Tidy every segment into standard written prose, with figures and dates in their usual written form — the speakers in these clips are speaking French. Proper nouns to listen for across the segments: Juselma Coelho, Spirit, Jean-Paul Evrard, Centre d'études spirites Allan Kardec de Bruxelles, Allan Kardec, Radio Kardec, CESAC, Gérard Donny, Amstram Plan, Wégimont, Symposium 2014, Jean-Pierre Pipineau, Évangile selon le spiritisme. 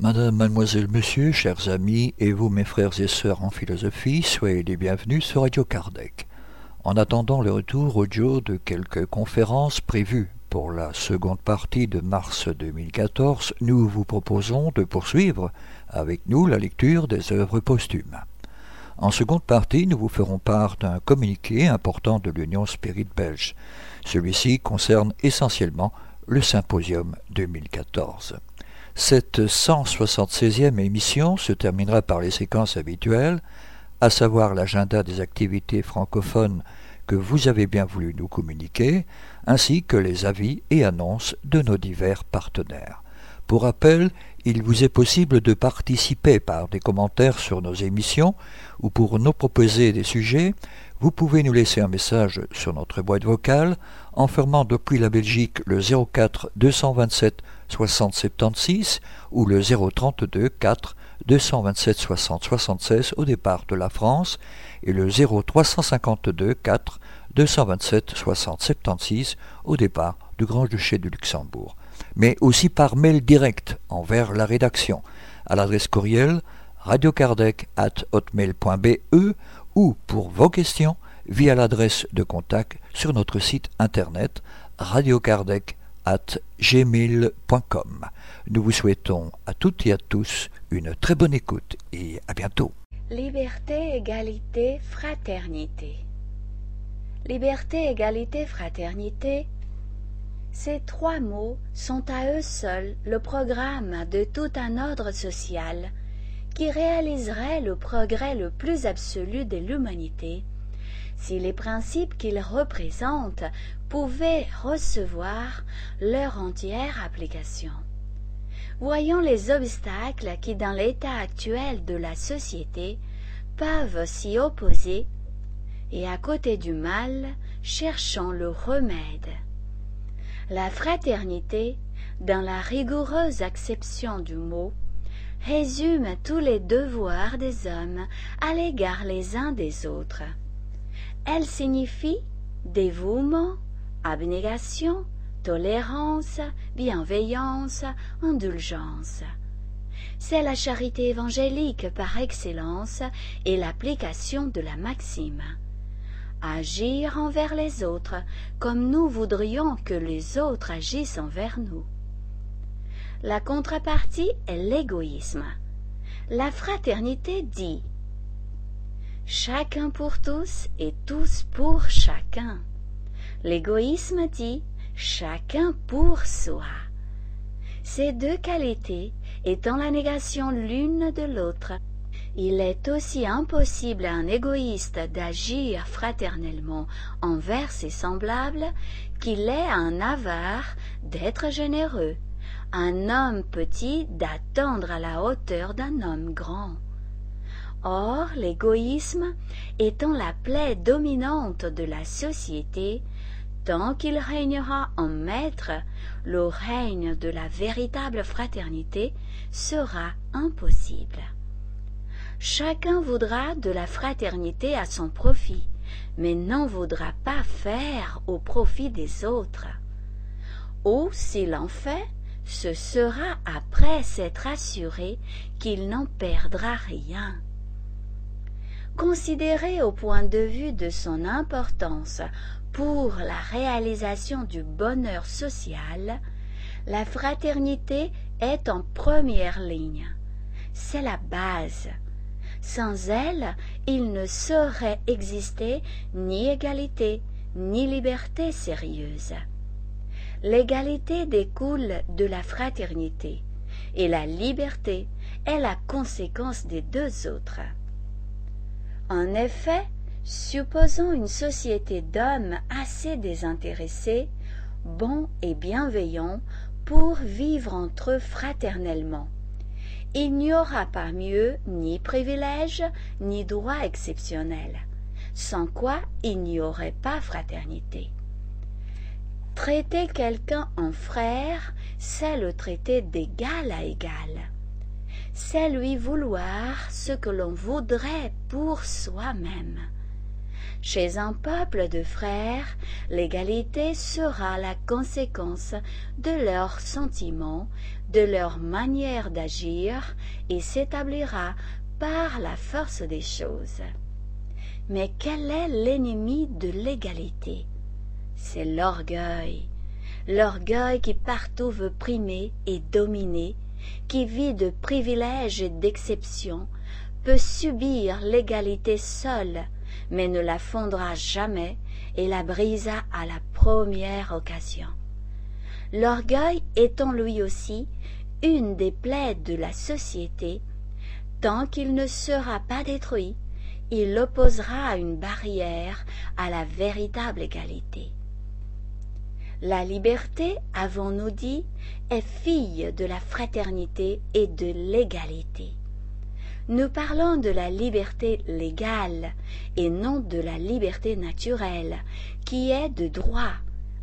Madame, mademoiselle, monsieur, chers amis, et vous mes frères et sœurs en philosophie, soyez les bienvenus sur Radio Kardec. En attendant le retour audio de quelques conférences prévues pour la seconde partie de mars 2014, nous vous proposons de poursuivre avec nous la lecture des œuvres posthumes. En seconde partie, nous vous ferons part d'un communiqué important de l'Union Spirit belge. Celui-ci concerne essentiellement le Symposium 2014. Cette 176e émission se terminera par les séquences habituelles, à savoir l'agenda des activités francophones que vous avez bien voulu nous communiquer, ainsi que les avis et annonces de nos divers partenaires. Pour rappel, il vous est possible de participer par des commentaires sur nos émissions ou pour nous proposer des sujets. Vous pouvez nous laisser un message sur notre boîte vocale en fermant depuis la Belgique le 04 227 60 76 ou le 032 4 227 60 76 au départ de la France et le 0352 4 227 60 76 au départ du Grand-Duché du Luxembourg, mais aussi par mail direct envers la rédaction à l'adresse courriel radiokardec@hotmail.be ou pour vos questions via l'adresse de contact sur notre site internet radiokardec@gmail.com. Nous vous souhaitons à toutes et à tous une très bonne écoute et à bientôt. Liberté, égalité, fraternité. Liberté, égalité, fraternité, ces trois mots sont à eux seuls le programme de tout un ordre social qui réaliserait le progrès le plus absolu de l'humanité, si les principes qu'ils représentent pouvaient recevoir leur entière application. Voyons les obstacles qui, dans l'état actuel de la société, peuvent s'y opposer, et à côté du mal, cherchons le remède. La fraternité, dans la rigoureuse acception du mot, résume tous les devoirs des hommes à l'égard les uns des autres. Elle signifie dévouement, abnégation, tolérance, bienveillance, indulgence. C'est la charité évangélique par excellence et l'application de la maxime. Agir envers les autres comme nous voudrions que les autres agissent envers nous. La contrepartie est l'égoïsme. La fraternité dit « Chacun pour tous et tous pour chacun ». L'égoïsme dit « Chacun pour soi ». Ces deux qualités étant la négation l'une de l'autre, il est aussi impossible à un égoïste d'agir fraternellement envers ses semblables qu'il est à un avare d'être généreux, un homme petit d'attendre à la hauteur d'un homme grand. Or, l'égoïsme étant la plaie dominante de la société, tant qu'il régnera en maître, le règne de la véritable fraternité sera impossible. Chacun voudra de la fraternité à son profit, mais n'en voudra pas faire au profit des autres. Ou, s'il en fait, ce sera après s'être assuré qu'il n'en perdra rien. Considéré au point de vue de son importance pour la réalisation du bonheur social, la fraternité est en première ligne. C'est la base. Sans elle, il ne saurait exister ni égalité, ni liberté sérieuse. L'égalité découle de la fraternité, et la liberté est la conséquence des deux autres. En effet, supposons une société d'hommes assez désintéressés, bons et bienveillants, pour vivre entre eux fraternellement. Il n'y aura parmi eux ni privilèges, ni droits exceptionnels, sans quoi il n'y aurait pas fraternité. Traiter quelqu'un en frère, c'est le traiter d'égal à égal. C'est lui vouloir ce que l'on voudrait pour soi-même. Chez un peuple de frères, l'égalité sera la conséquence de leurs sentiments, de leur manière d'agir et s'établira par la force des choses. Mais quel est l'ennemi de l'égalité? C'est l'orgueil. L'orgueil qui partout veut primer et dominer, qui vit de privilèges et d'exceptions, peut subir l'égalité seule, mais ne la fondera jamais et la brisa à la première occasion. L'orgueil étant lui aussi une des plaies de la société, tant qu'il ne sera pas détruit, il opposera une barrière à la véritable égalité. La liberté, avons-nous dit, est fille de la fraternité et de l'égalité. Nous parlons de la liberté légale et non de la liberté naturelle, qui est de droit,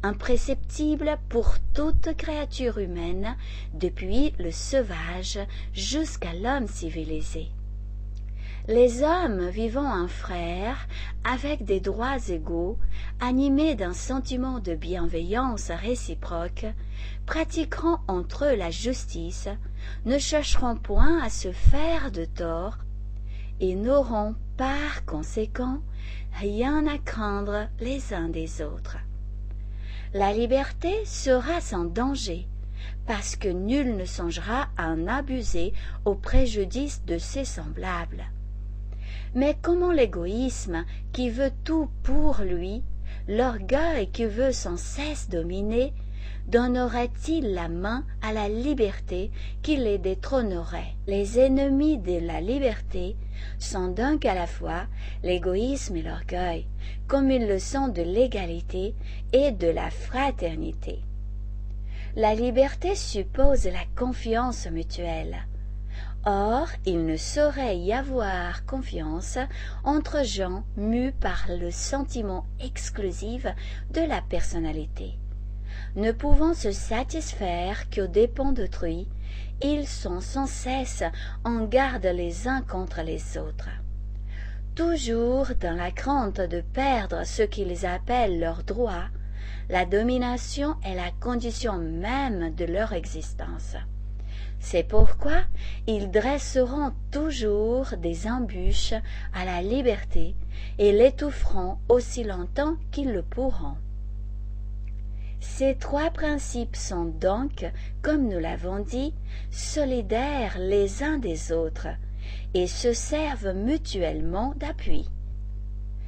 imprescriptible pour toute créature humaine, depuis le sauvage jusqu'à l'homme civilisé. Les hommes vivant en frères, avec des droits égaux, animés d'un sentiment de bienveillance réciproque, pratiqueront entre eux la justice, ne chercheront point à se faire de tort et n'auront par conséquent rien à craindre les uns des autres. La liberté sera sans danger, parce que nul ne songera à en abuser au préjudice de ses semblables. Mais comment l'égoïsme qui veut tout pour lui, l'orgueil qui veut sans cesse dominer, donnerait-il la main à la liberté qui les détrônerait? Les ennemis de la liberté sont donc à la fois l'égoïsme et l'orgueil, comme ils le sont de l'égalité et de la fraternité. La liberté suppose la confiance mutuelle. Or, il ne saurait y avoir confiance entre gens mus par le sentiment exclusif de la personnalité. Ne pouvant se satisfaire qu'aux dépens d'autrui, ils sont sans cesse en garde les uns contre les autres. Toujours dans la crainte de perdre ce qu'ils appellent leurs droits, la domination est la condition même de leur existence. C'est pourquoi ils dresseront toujours des embûches à la liberté et l'étoufferont aussi longtemps qu'ils le pourront. Ces trois principes sont donc, comme nous l'avons dit, solidaires les uns des autres et se servent mutuellement d'appui.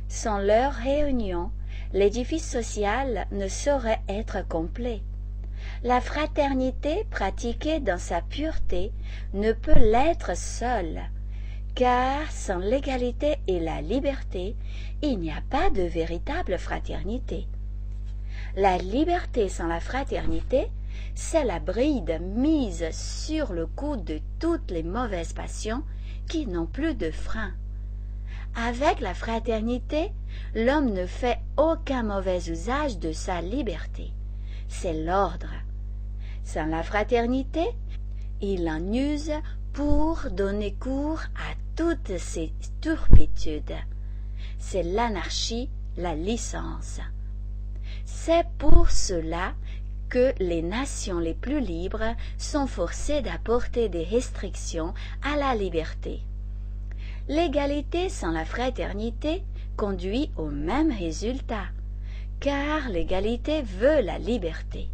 Sans leur réunion, l'édifice social ne saurait être complet. La fraternité pratiquée dans sa pureté ne peut l'être seule, car sans l'égalité et la liberté, il n'y a pas de véritable fraternité. La liberté sans la fraternité, c'est la bride mise sur le cou de toutes les mauvaises passions qui n'ont plus de frein. Avec la fraternité, l'homme ne fait aucun mauvais usage de sa liberté. C'est l'ordre. Sans la fraternité, il en use pour donner cours à toutes ses turpitudes. C'est l'anarchie, la licence. C'est pour cela que les nations les plus libres sont forcées d'apporter des restrictions à la liberté. L'égalité sans la fraternité conduit au même résultat, car l'égalité veut la liberté.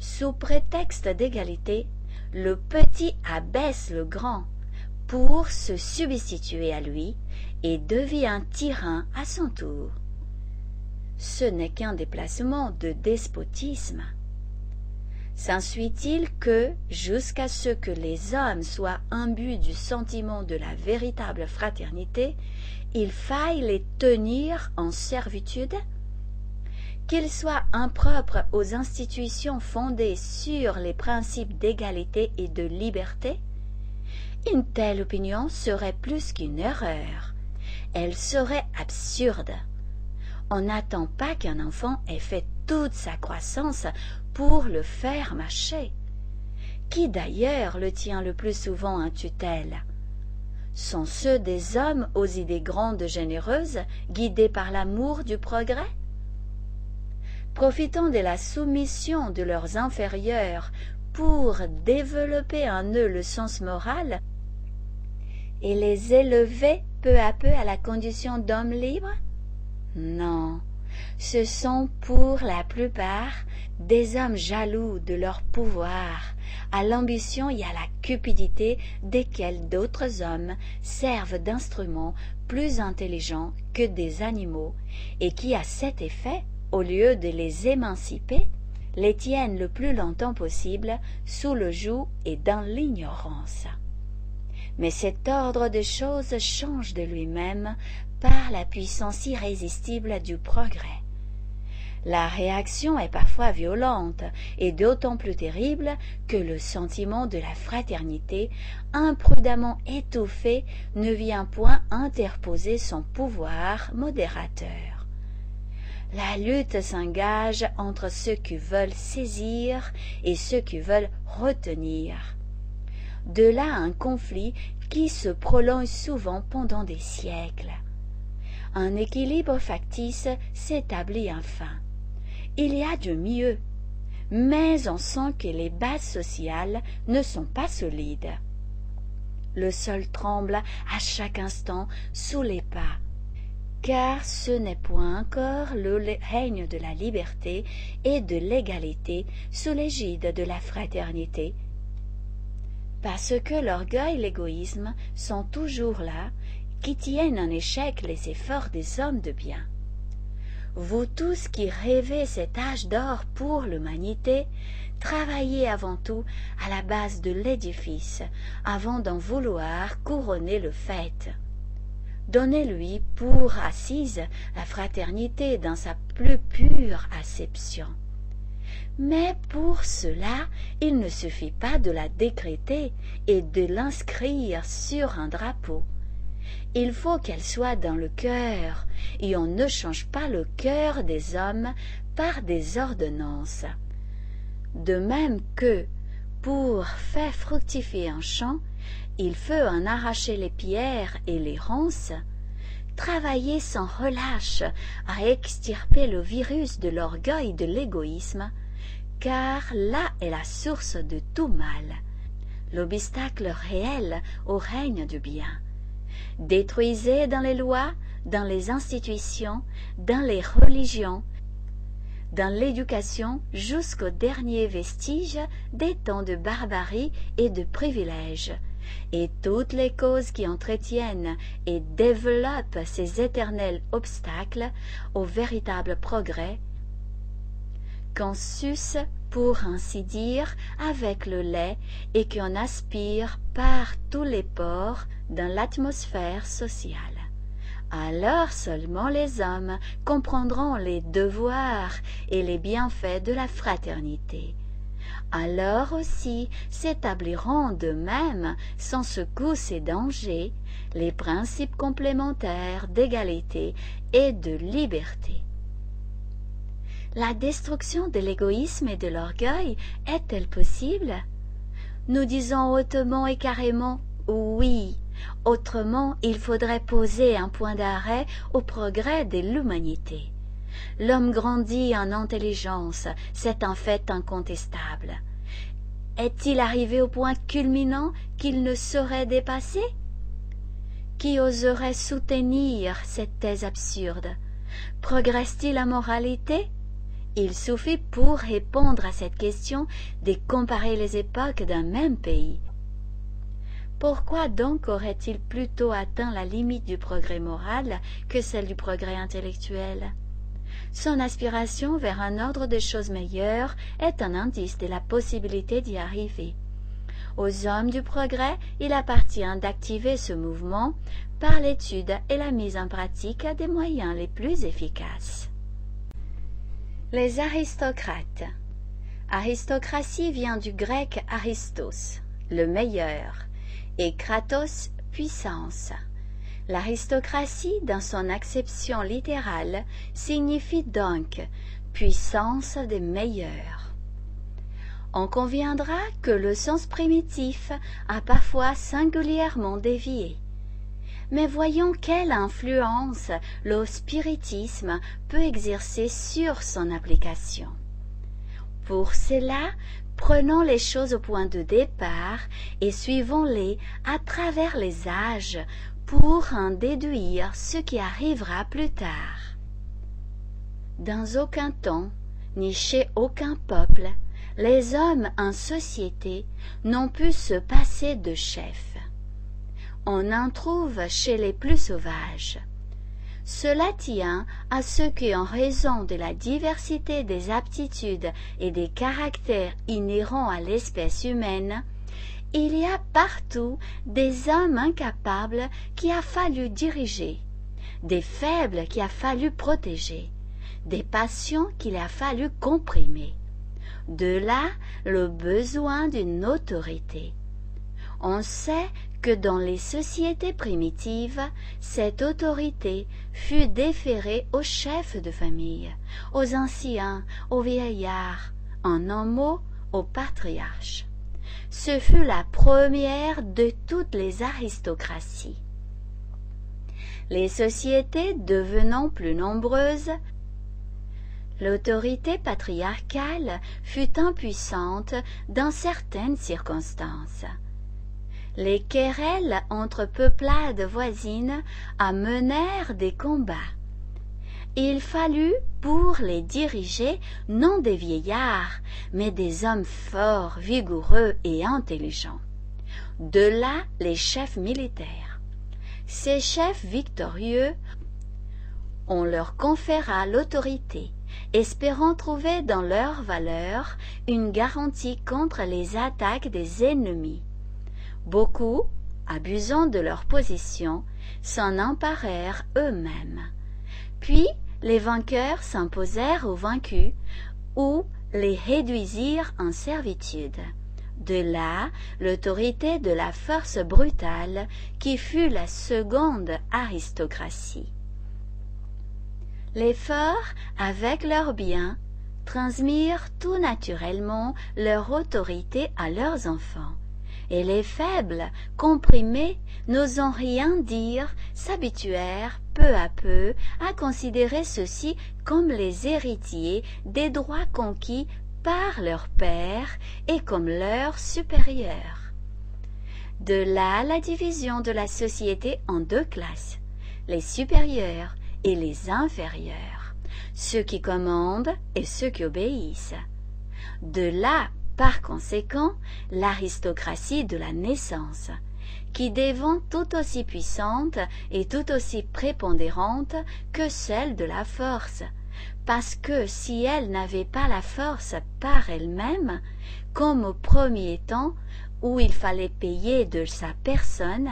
Sous prétexte d'égalité, le petit abaisse le grand pour se substituer à lui et devient tyran à son tour. Ce n'est qu'un déplacement de despotisme. S'ensuit-il que, jusqu'à ce que les hommes soient imbus du sentiment de la véritable fraternité, il faille les tenir en servitude? Qu'ils soient impropres aux institutions fondées sur les principes d'égalité et de liberté? Une telle opinion serait plus qu'une erreur. Elle serait absurde. On n'attend pas qu'un enfant ait fait toute sa croissance pour le faire marcher. qui d'ailleurs le tient le plus souvent en tutelle. Sont ceux des hommes aux idées grandes généreuses, guidés par l'amour du progrès? Profitant de la soumission de leurs inférieurs pour développer en eux le sens moral et les élever peu à peu à la condition d'hommes libres? Non, ce sont pour la plupart des hommes jaloux de leur pouvoir, à l'ambition et à la cupidité desquels d'autres hommes servent d'instruments plus intelligents que des animaux, et qui, à cet effet, au lieu de les émanciper, les tiennent le plus longtemps possible sous le joug et dans l'ignorance. Mais cet ordre de choses change de lui-même par la puissance irrésistible du progrès. La réaction est parfois violente et d'autant plus terrible que le sentiment de la fraternité, imprudemment étouffé, ne vient point interposer son pouvoir modérateur. La lutte s'engage entre ceux qui veulent saisir et ceux qui veulent retenir. De là un conflit qui se prolonge souvent pendant des siècles. Un équilibre factice s'établit enfin. Il y a de mieux, mais on sent que les bases sociales ne sont pas solides. Le sol tremble à chaque instant sous les pas, car ce n'est point encore le règne de la liberté et de l'égalité sous l'égide de la fraternité, parce que l'orgueil et l'égoïsme sont toujours là, qui tiennent en échec les efforts des hommes de bien. Vous tous qui rêvez cet âge d'or pour l'humanité, travaillez avant tout à la base de l'édifice, avant d'en vouloir couronner le fait. Donnez-lui pour assise la fraternité dans sa plus pure acception. Mais pour cela, il ne suffit pas de la décréter et de l'inscrire sur un drapeau. Il faut qu'elle soit dans le cœur, et on ne change pas le cœur des hommes par des ordonnances. De même que, pour faire fructifier un champ, il faut en arracher les pierres et les ronces, travailler sans relâche à extirper le virus de l'orgueil et de l'égoïsme, car là est la source de tout mal, l'obstacle réel au règne du bien. Détruisez dans les lois, dans les institutions, dans les religions, dans l'éducation jusqu'aux derniers vestiges des temps de barbarie et de privilèges, et toutes les causes qui entretiennent et développent ces éternels obstacles au véritable progrès, qu'on suce, pour ainsi dire, avec le lait et qu'on aspire par tous les pores dans l'atmosphère sociale. Alors seulement les hommes comprendront les devoirs et les bienfaits de la fraternité. Alors aussi s'établiront d'eux-mêmes, sans secousses et dangers, les principes complémentaires d'égalité et de liberté. La destruction de l'égoïsme et de l'orgueil est-elle possible? Nous disons hautement et carrément oui. Autrement, il faudrait poser un point d'arrêt au progrès de l'humanité. L'homme grandit en intelligence, c'est un fait incontestable. Est-il arrivé au point culminant qu'il ne saurait dépasser? Qui oserait soutenir cette thèse absurde? Progresse-t-il en moralité? Il suffit pour répondre à cette question de comparer les époques d'un même pays. Pourquoi donc aurait-il plutôt atteint la limite du progrès moral que celle du progrès intellectuel? Son aspiration vers un ordre de choses meilleures est un indice de la possibilité d'y arriver. Aux hommes du progrès, il appartient d'activer ce mouvement par l'étude et la mise en pratique des moyens les plus efficaces. Les aristocrates. Aristocratie vient du grec aristos, le meilleur, et kratos, puissance. L'aristocratie, dans son acception littérale, signifie donc puissance des meilleurs. On conviendra que le sens primitif a parfois singulièrement dévié. Mais voyons quelle influence le spiritisme peut exercer sur son application. Pour cela, prenons les choses au point de départ et suivons-les à travers les âges pour en déduire ce qui arrivera plus tard. Dans aucun temps, ni chez aucun peuple, les hommes en société n'ont pu se passer de chefs. On en trouve chez les plus sauvages. Cela tient à ceux qui, en raison de la diversité des aptitudes et des caractères inhérents à l'espèce humaine, il y a partout des hommes incapables qu'il a fallu diriger, des faibles qu'il a fallu protéger, des passions qu'il a fallu comprimer. De là le besoin d'une autorité. On sait que dans les sociétés primitives, cette autorité fut déférée aux chefs de famille, aux anciens, aux vieillards, en un mot, aux patriarches. Ce fut la première de toutes les aristocraties. Les sociétés devenant plus nombreuses, l'autorité patriarcale fut impuissante dans certaines circonstances. Les querelles entre peuplades voisines amenèrent des combats. Il fallut pour les diriger non des vieillards, mais des hommes forts, vigoureux et intelligents. De là les chefs militaires. Ces chefs victorieux, on leur conféra l'autorité, espérant trouver dans leur valeur une garantie contre les attaques des ennemis. Beaucoup, abusant de leur position, s'en emparèrent eux-mêmes. Puis les vainqueurs s'imposèrent aux vaincus ou les réduisirent en servitude. De là l'autorité de la force brutale qui fut la seconde aristocratie. Les forts, avec leurs biens, transmirent tout naturellement leur autorité à leurs enfants, et les faibles, comprimés, n'osant rien dire, s'habituèrent peu à peu à considérer ceux-ci comme les héritiers des droits conquis par leur père et comme leurs supérieurs. De là la division de la société en deux classes, les supérieurs et les inférieurs, ceux qui commandent et ceux qui obéissent. De là, par conséquent, l'aristocratie de la naissance, qui devint tout aussi puissante et tout aussi prépondérante que celle de la force, parce que si elle n'avait pas la force par elle-même, comme au premier temps où il fallait payer de sa personne,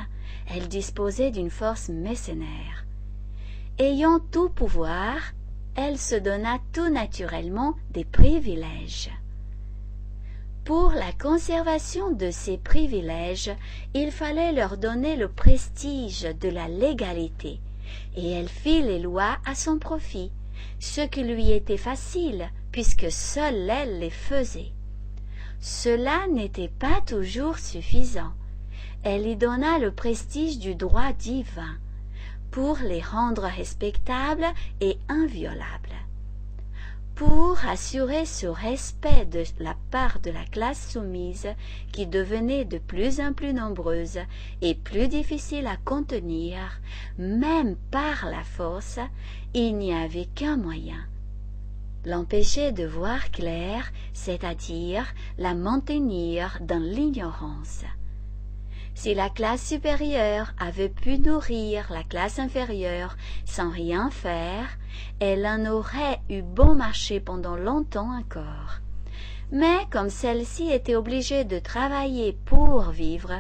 elle disposait d'une force mercenaire. Ayant tout pouvoir, elle se donna tout naturellement des privilèges. Pour la conservation de ces privilèges, il fallait leur donner le prestige de la légalité, et elle fit les lois à son profit, ce qui lui était facile, puisque seule elle les faisait. Cela n'était pas toujours suffisant. Elle y donna le prestige du droit divin, pour les rendre respectables et inviolables. Pour assurer ce respect de la part de la classe soumise, qui devenait de plus en plus nombreuse et plus difficile à contenir, même par la force, il n'y avait qu'un moyen: l'empêcher de voir clair, c'est-à-dire la maintenir dans l'ignorance. Si la classe supérieure avait pu nourrir la classe inférieure sans rien faire, elle en aurait eu bon marché pendant longtemps encore. Mais comme celle-ci était obligée de travailler pour vivre,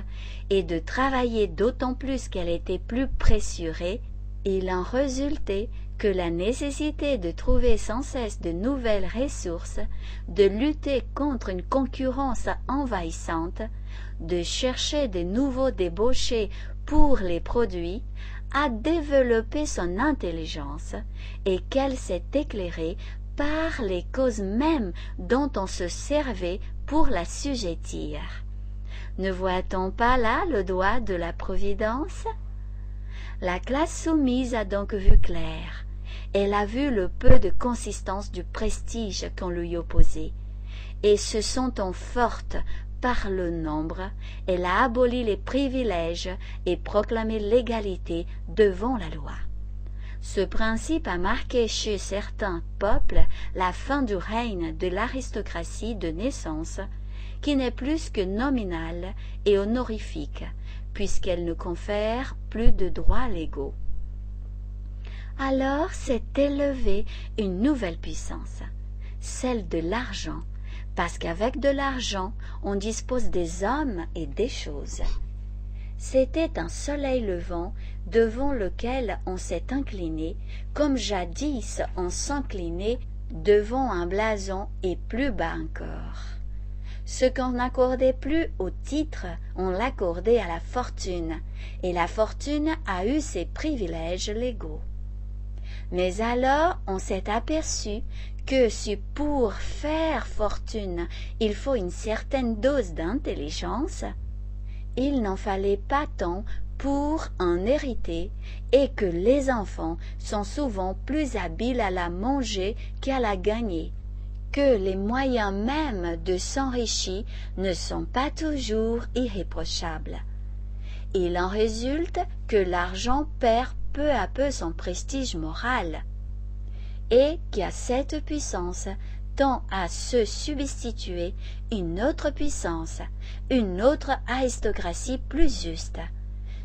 et de travailler d'autant plus qu'elle était plus pressurée, il en résultait que la nécessité de trouver sans cesse de nouvelles ressources, de lutter contre une concurrence envahissante, de chercher de nouveaux débauchés pour les produits, a développé son intelligence, et qu'elle s'est éclairée par les causes mêmes dont on se servait pour l'assujettir. Ne voit-on pas là le doigt de la Providence? La classe soumise a donc vu clair. Elle a vu le peu de consistance du prestige qu'on lui opposait, et se sentant forte par le nombre, elle a aboli les privilèges et proclamé l'égalité devant la loi. Ce principe a marqué chez certains peuples la fin du règne de l'aristocratie de naissance, qui n'est plus que nominale et honorifique, puisqu'elle ne confère plus de droits légaux. Alors s'est élevée une nouvelle puissance, celle de l'argent, parce qu'avec de l'argent, on dispose des hommes et des choses. C'était un soleil levant devant lequel on s'est incliné, comme jadis on s'inclinait devant un blason et plus bas encore. Ce qu'on n'accordait plus au titre, on l'accordait à la fortune, et la fortune a eu ses privilèges légaux. Mais alors on s'est aperçu que si pour faire fortune il faut une certaine dose d'intelligence, il n'en fallait pas tant pour en hériter, et que les enfants sont souvent plus habiles à la manger qu'à la gagner, que les moyens mêmes de s'enrichir ne sont pas toujours irréprochables. Il en résulte que l'argent perd peu à peu son prestige moral, et qu'à cette puissance tend à se substituer une autre puissance, une autre aristocratie plus juste,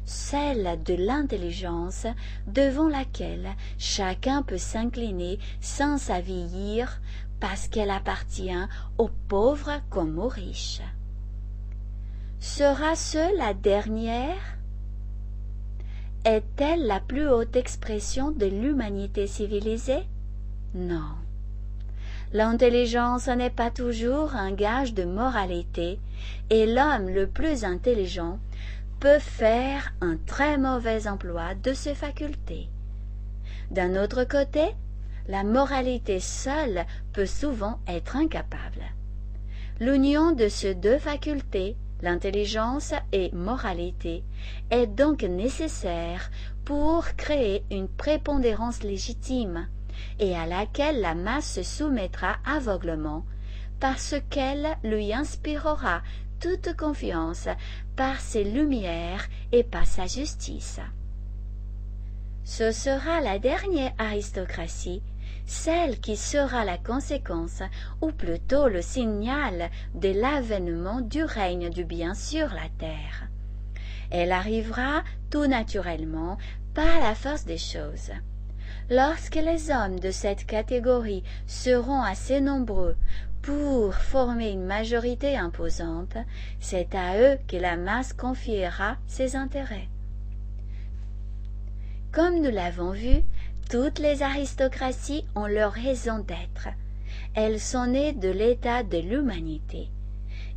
celle de l'intelligence, devant laquelle chacun peut s'incliner sans s'avilir, parce qu'elle appartient aux pauvres comme aux riches. Sera ce la dernière? Est-elle la plus haute expression de l'humanité civilisée? Non. L'intelligence n'est pas toujours un gage de moralité, et l'homme le plus intelligent peut faire un très mauvais emploi de ses facultés. D'un autre côté, la moralité seule peut souvent être incapable. L'union de ces deux facultés, l'intelligence et moralité, est donc nécessaire pour créer une prépondérance légitime, et à laquelle la masse se soumettra aveuglement, parce qu'elle lui inspirera toute confiance par ses lumières et par sa justice. Ce sera la dernière aristocratie, celle qui sera la conséquence, ou plutôt le signal de l'avènement du règne du bien sur la terre. Elle arrivera tout naturellement par la force des choses. Lorsque les hommes de cette catégorie seront assez nombreux pour former une majorité imposante, c'est à eux que la masse confiera ses intérêts. Comme nous l'avons vu, toutes les aristocraties ont leur raison d'être. Elles sont nées de l'état de l'humanité.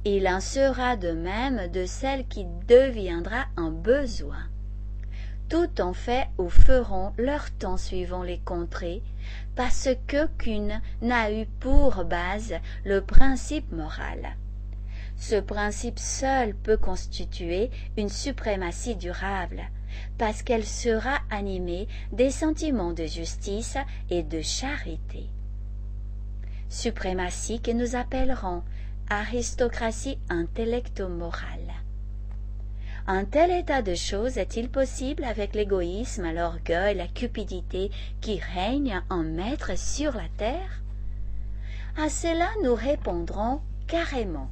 Il en sera de même de celle qui deviendra un besoin. Tout en fait ou feront leur temps suivant les contrées, parce qu'aucune n'a eu pour base le principe moral. Ce principe seul peut constituer une suprématie durable, parce qu'elle sera animée des sentiments de justice et de charité. Suprématie que nous appellerons aristocratie intellecto-morale. Un tel état de choses est-il possible avec l'égoïsme, l'orgueil, la cupidité qui règnent en maître sur la terre? À cela nous répondrons carrément,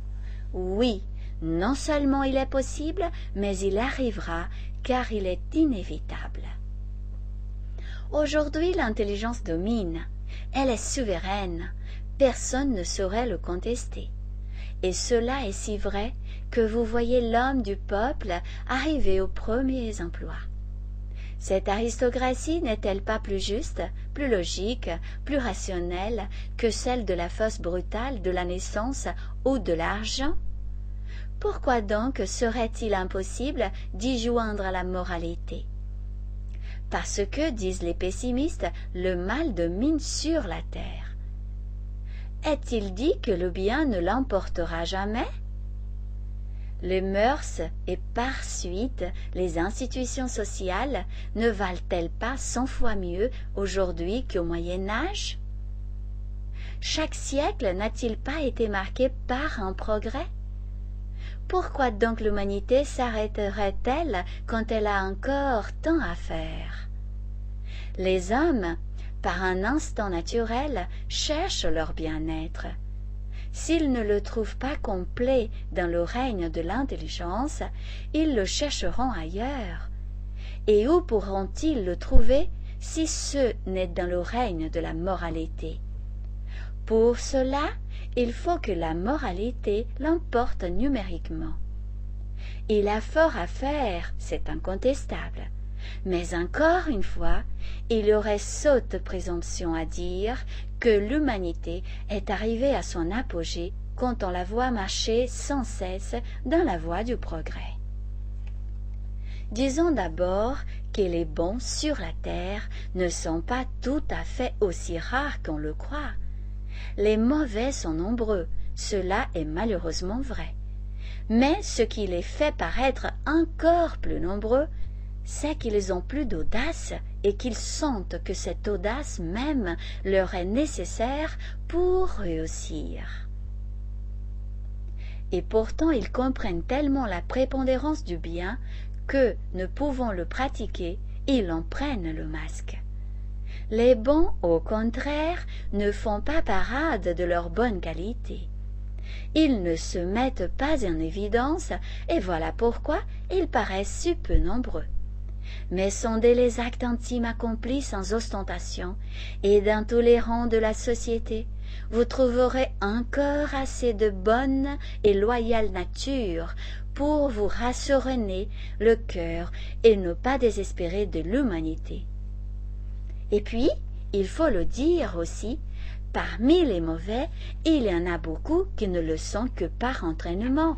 oui, non seulement il est possible, mais il arrivera, car il est inévitable. Aujourd'hui, l'intelligence domine, elle est souveraine, personne ne saurait le contester. Et cela est si vrai que vous voyez l'homme du peuple arriver aux premiers emplois. Cette aristocratie n'est-elle pas plus juste, plus logique, plus rationnelle que celle de la force brutale, de la naissance ou de l'argent? Pourquoi donc serait-il impossible d'y joindre à la moralité? Parce que, disent les pessimistes, le mal domine sur la terre. est-il dit que le bien ne l'emportera jamais ? Les mœurs et par suite les institutions sociales ne valent-elles pas 100 fois mieux aujourd'hui qu'au Moyen-Âge ? Chaque siècle n'a-t-il pas été marqué par un progrès ? Pourquoi donc l'humanité s'arrêterait-elle quand elle a encore tant à faire ? Les hommes, par un instinct naturel, cherchent leur bien-être. S'ils ne le trouvent pas complet dans le règne de l'intelligence, ils le chercheront ailleurs. Et où pourront-ils le trouver si ce n'est dans le règne de la moralité ? Pour cela, il faut que la moralité l'emporte numériquement. Il a fort à faire, c'est incontestable. Mais encore une fois, il y aurait sotte présomption à dire que l'humanité est arrivée à son apogée quand on la voit marcher sans cesse dans la voie du progrès. Disons d'abord que les bons sur la terre ne sont pas tout à fait aussi rares qu'on le croit. Les mauvais sont nombreux, cela est malheureusement vrai. Mais ce qui les fait paraître encore plus nombreux, c'est qu'ils ont plus d'audace et qu'ils sentent que cette audace même leur est nécessaire pour réussir. Et pourtant ils comprennent tellement la prépondérance du bien que, ne pouvant le pratiquer, ils en prennent le masque. Les bons, au contraire, ne font pas parade de leur bonne qualité. Ils ne se mettent pas en évidence et voilà pourquoi ils paraissent si peu nombreux. Mais sondez les actes intimes accomplis sans ostentation, et dans tous les rangs de la société, vous trouverez encore assez de bonne et loyale nature pour vous rassurer le cœur et ne pas désespérer de l'humanité. Et puis, il faut le dire aussi, parmi les mauvais, il y en a beaucoup qui ne le sont que par entraînement,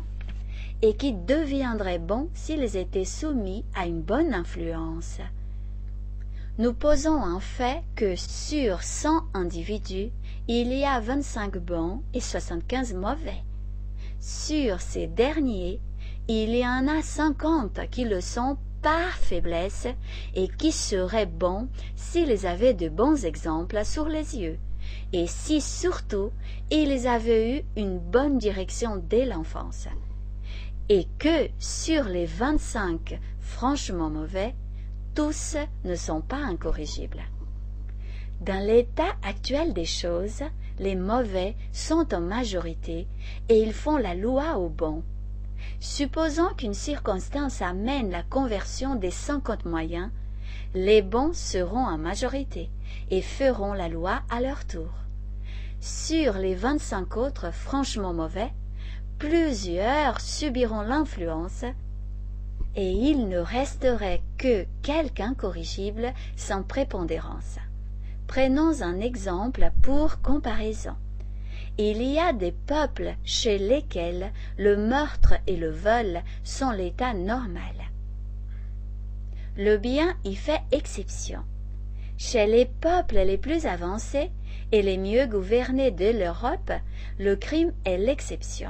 et qui deviendraient bons s'ils étaient soumis à une bonne influence. Nous posons en fait que sur 100 individus, il y a 25 bons et 75 mauvais. Sur ces derniers, il y en a 50 qui le sont par faiblesse et qui seraient bons s'ils avaient de bons exemples sur les yeux, et si surtout ils avaient eu une bonne direction dès l'enfance. Et que, sur les 25 franchement mauvais, tous ne sont pas incorrigibles. Dans l'état actuel des choses, les mauvais sont en majorité et ils font la loi aux bons. Supposons qu'une circonstance amène la conversion des 50 moyens, les bons seront en majorité et feront la loi à leur tour. Sur les 25 autres franchement mauvais, plusieurs subiront l'influence et il ne resterait que quelques incorrigibles sans prépondérance. Prenons un exemple pour comparaison. Il y a des peuples chez lesquels le meurtre et le vol sont l'état normal. Le bien y fait exception. Chez les peuples les plus avancés et les mieux gouvernés de l'Europe, le crime est l'exception.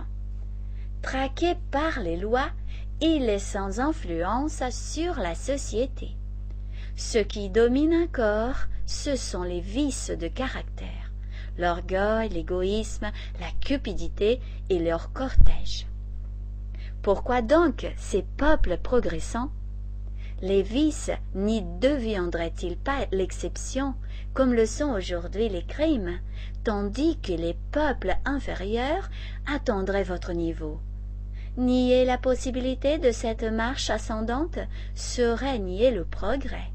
Traqué par les lois, il est sans influence sur la société. Ce qui domine encore, ce sont les vices de caractère, l'orgueil, l'égoïsme, la cupidité et leur cortège. Pourquoi donc ces peuples progressants? Les vices n'y deviendraient-ils pas l'exception, comme le sont aujourd'hui les crimes, tandis que les peuples inférieurs attendraient votre niveau? Nier la possibilité de cette marche ascendante serait nier le progrès.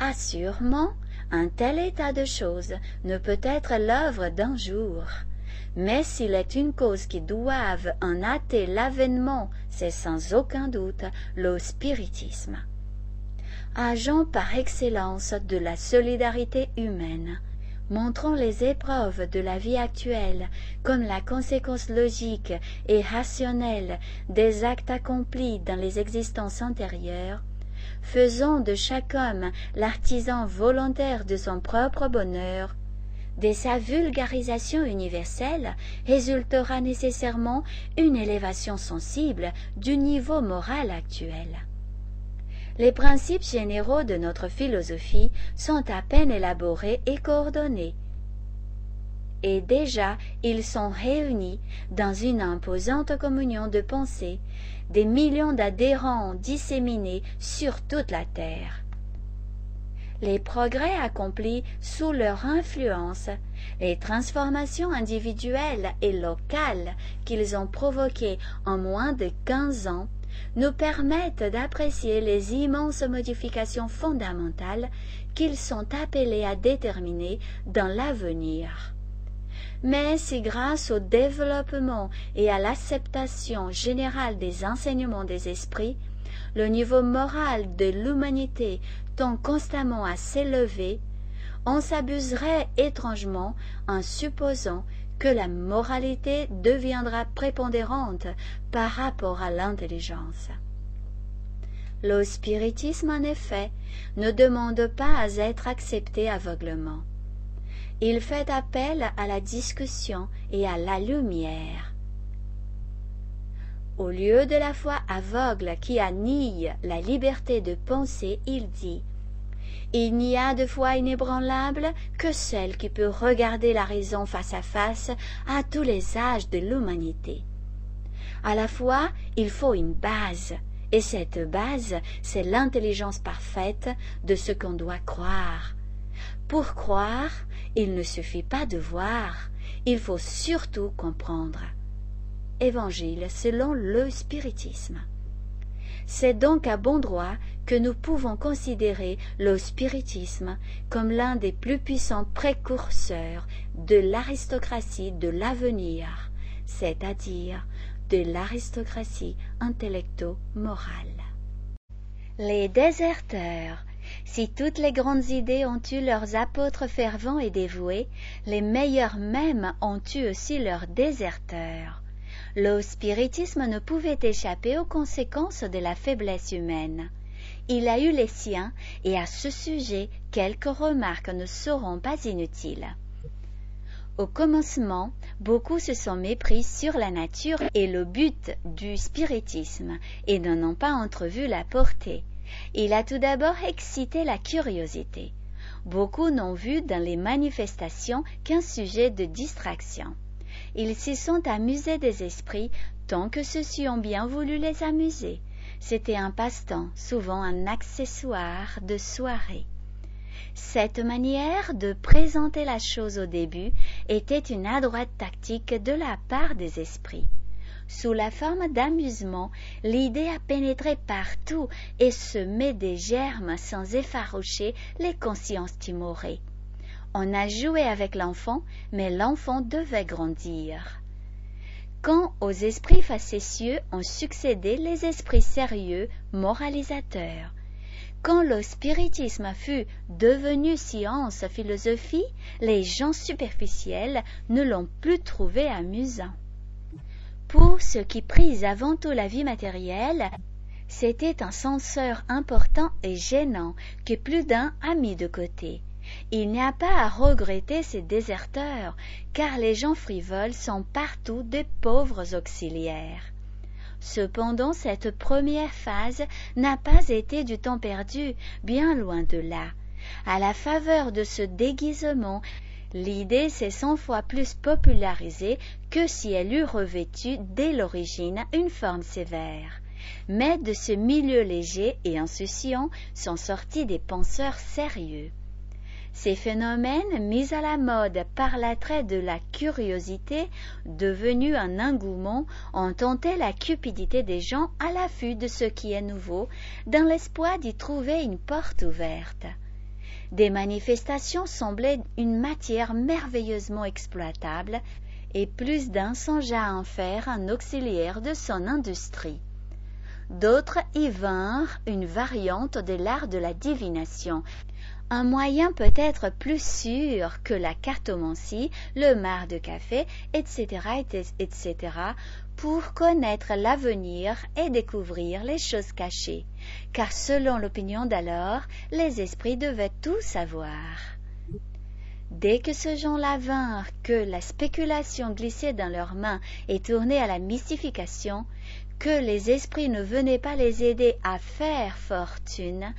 Assurément, un tel état de choses ne peut être l'œuvre d'un jour. Mais s'il est une cause qui doive en hâter l'avènement, c'est sans aucun doute le spiritisme. Agent par excellence de la solidarité humaine, montrant les épreuves de la vie actuelle comme la conséquence logique et rationnelle des actes accomplis dans les existences antérieures, faisant de chaque homme l'artisan volontaire de son propre bonheur, de sa vulgarisation universelle résultera nécessairement une élévation sensible du niveau moral actuel. Les principes généraux de notre philosophie sont à peine élaborés et coordonnés, et déjà ils sont réunis dans une imposante communion de pensées, des millions d'adhérents disséminés sur toute la terre. Les progrès accomplis sous leur influence, les transformations individuelles et locales qu'ils ont provoquées en moins de 15 ans, nous permettent d'apprécier les immenses modifications fondamentales qu'ils sont appelés à déterminer dans l'avenir. Mais si grâce au développement et à l'acceptation générale des enseignements des esprits, le niveau moral de l'humanité tend constamment à s'élever, on s'abuserait étrangement en supposant que la moralité deviendra prépondérante par rapport à l'intelligence. Le spiritisme, en effet, ne demande pas à être accepté aveuglément. Il fait appel à la discussion et à la lumière. Au lieu de la foi aveugle qui annihile la liberté de penser, il dit « Il n'y a de foi inébranlable que celle qui peut regarder la raison face à face à tous les âges de l'humanité. À la foi, il faut une base, et cette base, c'est l'intelligence parfaite de ce qu'on doit croire. Pour croire, il ne suffit pas de voir, il faut surtout comprendre. » Évangile selon le spiritisme. C'est donc à bon droit que nous pouvons considérer le spiritisme comme l'un des plus puissants précurseurs de l'aristocratie de l'avenir, c'est-à-dire de l'aristocratie intellecto-morale. Les déserteurs. Si toutes les grandes idées ont eu leurs apôtres fervents et dévoués, les meilleurs mêmes ont eu aussi leurs déserteurs. Le spiritisme ne pouvait échapper aux conséquences de la faiblesse humaine. Il a eu les siens, et à ce sujet, quelques remarques ne seront pas inutiles. Au commencement, beaucoup se sont mépris sur la nature et le but du spiritisme, et n'en ont pas entrevu la portée. Il a tout d'abord excité la curiosité. Beaucoup n'ont vu dans les manifestations qu'un sujet de distraction. Ils s'y sont amusés des esprits tant que ceux-ci ont bien voulu les amuser. C'était un passe-temps, souvent un accessoire de soirée. Cette manière de présenter la chose au début était une adroite tactique de la part des esprits. Sous la forme d'amusement, l'idée a pénétré partout et semé des germes sans effaroucher les consciences timorées. On a joué avec l'enfant, mais l'enfant devait grandir. Quand aux esprits facétieux ont succédé les esprits sérieux, moralisateurs, quand le spiritisme fut devenu science, philosophie, les gens superficiels ne l'ont plus trouvé amusant. Pour ceux qui prirent avant tout la vie matérielle, c'était un censeur important et gênant que plus d'un a mis de côté. Il n'y a pas à regretter ces déserteurs, car les gens frivoles sont partout des pauvres auxiliaires. Cependant, cette première phase n'a pas été du temps perdu, bien loin de là. À la faveur de ce déguisement, l'idée s'est 100 fois plus popularisée que si elle eût revêtu dès l'origine une forme sévère. Mais de ce milieu léger et insouciant sont sortis des penseurs sérieux. Ces phénomènes, mis à la mode par l'attrait de la curiosité, devenus un engouement, ont tenté la cupidité des gens à l'affût de ce qui est nouveau, dans l'espoir d'y trouver une porte ouverte. Des manifestations semblaient une matière merveilleusement exploitable, et plus d'un songea à en faire un auxiliaire de son industrie. D'autres y vinrent une variante de l'art de la divination, un moyen peut-être plus sûr que la cartomancie, le mar de café, etc., etc., pour connaître l'avenir et découvrir les choses cachées, car selon l'opinion d'alors, les esprits devaient tout savoir. Dès que ces gens-là vinrent que la spéculation glissait dans leurs mains et tournait à la mystification, que les esprits ne venaient pas les aider à faire fortune,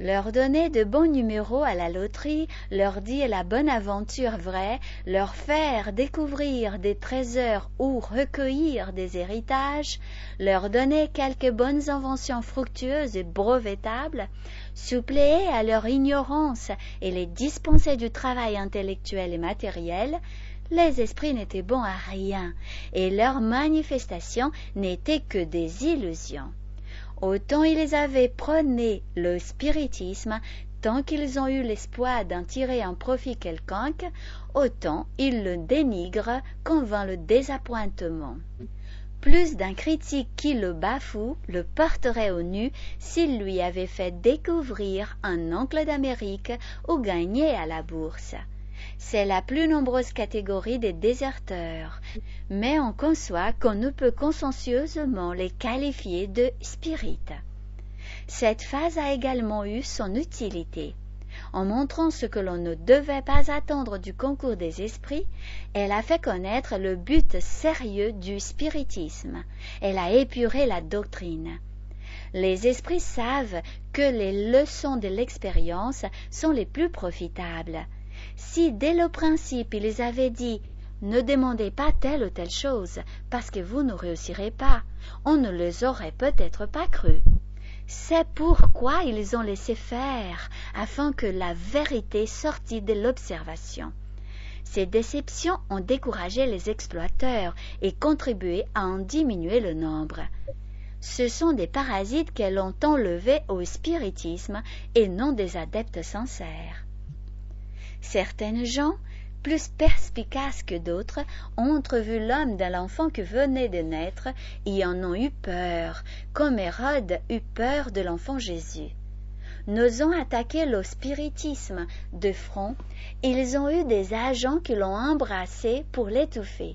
leur donner de bons numéros à la loterie, leur dire la bonne aventure vraie, leur faire découvrir des trésors ou recueillir des héritages, leur donner quelques bonnes inventions fructueuses et brevetables, suppléer à leur ignorance et les dispenser du travail intellectuel et matériel, les esprits n'étaient bons à rien, et leurs manifestations n'étaient que des illusions. Autant ils avaient prôné le spiritisme, tant qu'ils ont eu l'espoir d'en tirer un profit quelconque, autant ils le dénigrent quand vint le désappointement. Plus d'un critique qui le bafoue le porterait aux nues s'il lui avait fait découvrir un oncle d'Amérique ou gagné à la bourse. C'est la plus nombreuse catégorie des déserteurs, mais on conçoit qu'on ne peut consciencieusement les qualifier de spirites. Cette phase a également eu son utilité. En montrant ce que l'on ne devait pas attendre du concours des esprits, elle a fait connaître le but sérieux du spiritisme. Elle a épuré la doctrine. Les esprits savent que les leçons de l'expérience sont les plus profitables. Si dès le principe ils avaient dit « Ne demandez pas telle ou telle chose, parce que vous ne réussirez pas », on ne les aurait peut-être pas cru. C'est pourquoi ils ont laissé faire, afin que la vérité sortît de l'observation. Ces déceptions ont découragé les exploiteurs et contribué à en diminuer le nombre. Ce sont des parasites qu'elles ont enlevés au spiritisme et non des adeptes sincères. Certaines gens, plus perspicaces que d'autres, ont entrevu l'homme dans l'enfant qui venait de naître et en ont eu peur, comme Hérode eut peur de l'enfant Jésus. N'osant attaquer le spiritisme de front, ils ont eu des agents qui l'ont embrassé pour l'étouffer,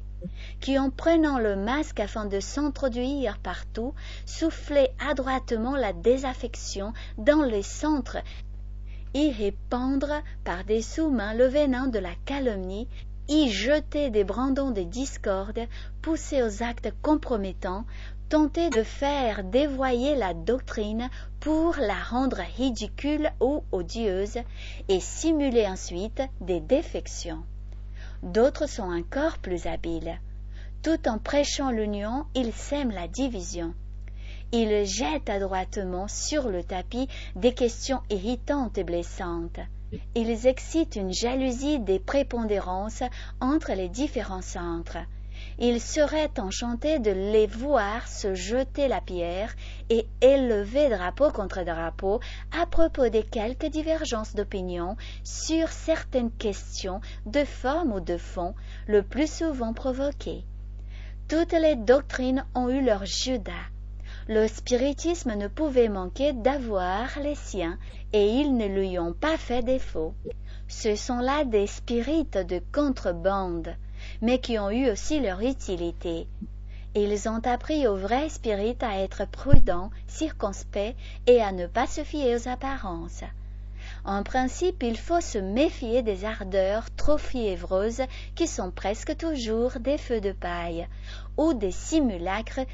qui, en prenant le masque afin de s'introduire partout, soufflaient adroitement la désaffection dans les centres y répandre par des sous-mains le venin de la calomnie, y jeter des brandons de discorde, pousser aux actes compromettants, tenter de faire dévoyer la doctrine pour la rendre ridicule ou odieuse, et simuler ensuite des défections. D'autres sont encore plus habiles. Tout en prêchant l'union, ils sèment la division. Il jette adroitement sur le tapis des questions irritantes et blessantes. Ils excitent une jalousie des prépondérances entre les différents centres. Ils seraient enchantés de les voir se jeter la pierre et élever drapeau contre drapeau à propos de quelques divergences d'opinion sur certaines questions de forme ou de fond, le plus souvent provoquées. Toutes les doctrines ont eu leur Judas. Le spiritisme ne pouvait manquer d'avoir les siens, et ils ne lui ont pas fait défaut. Ce sont là des spirites de contrebande, mais qui ont eu aussi leur utilité. Ils ont appris aux vrais spirites à être prudents, circonspects, et à ne pas se fier aux apparences. En principe, il faut se méfier des ardeurs trop fiévreuses qui sont presque toujours des feux de paille, ou des simulacres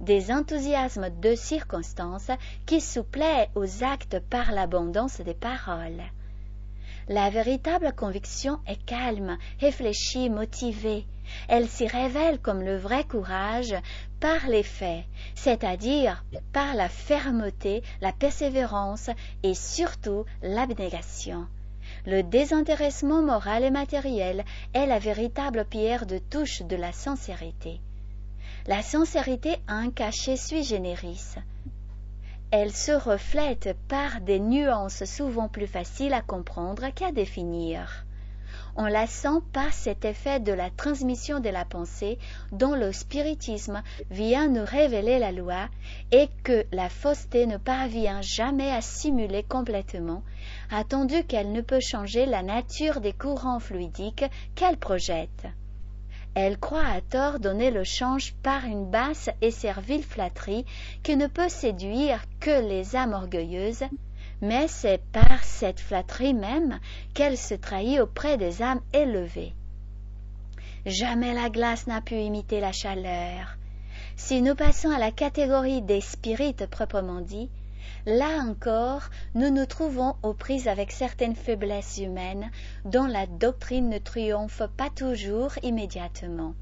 des enthousiasmes de circonstances qui soufflaient aux actes par l'abondance des paroles. La véritable conviction est calme, réfléchie, motivée. Elle s'y révèle comme le vrai courage par les faits, c'est-à-dire par la fermeté, la persévérance et surtout l'abnégation. Le désintéressement moral et matériel est la véritable pierre de touche de la sincérité. La sincérité a un cachet sui generis. Elle se reflète par des nuances souvent plus faciles à comprendre qu'à définir. On la sent par cet effet de la transmission de la pensée dont le spiritisme vient nous révéler la loi et que la fausseté ne parvient jamais à simuler complètement, attendu qu'elle ne peut changer la nature des courants fluidiques qu'elle projette. Elle croit à tort donner le change par une basse et servile flatterie qui ne peut séduire que les âmes orgueilleuses, mais c'est par cette flatterie même qu'elle se trahit auprès des âmes élevées. Jamais la glace n'a pu imiter la chaleur. Si nous passons à la catégorie des spirites proprement dit, là encore, nous nous trouvons aux prises avec certaines faiblesses humaines dont la doctrine ne triomphe pas toujours immédiatement.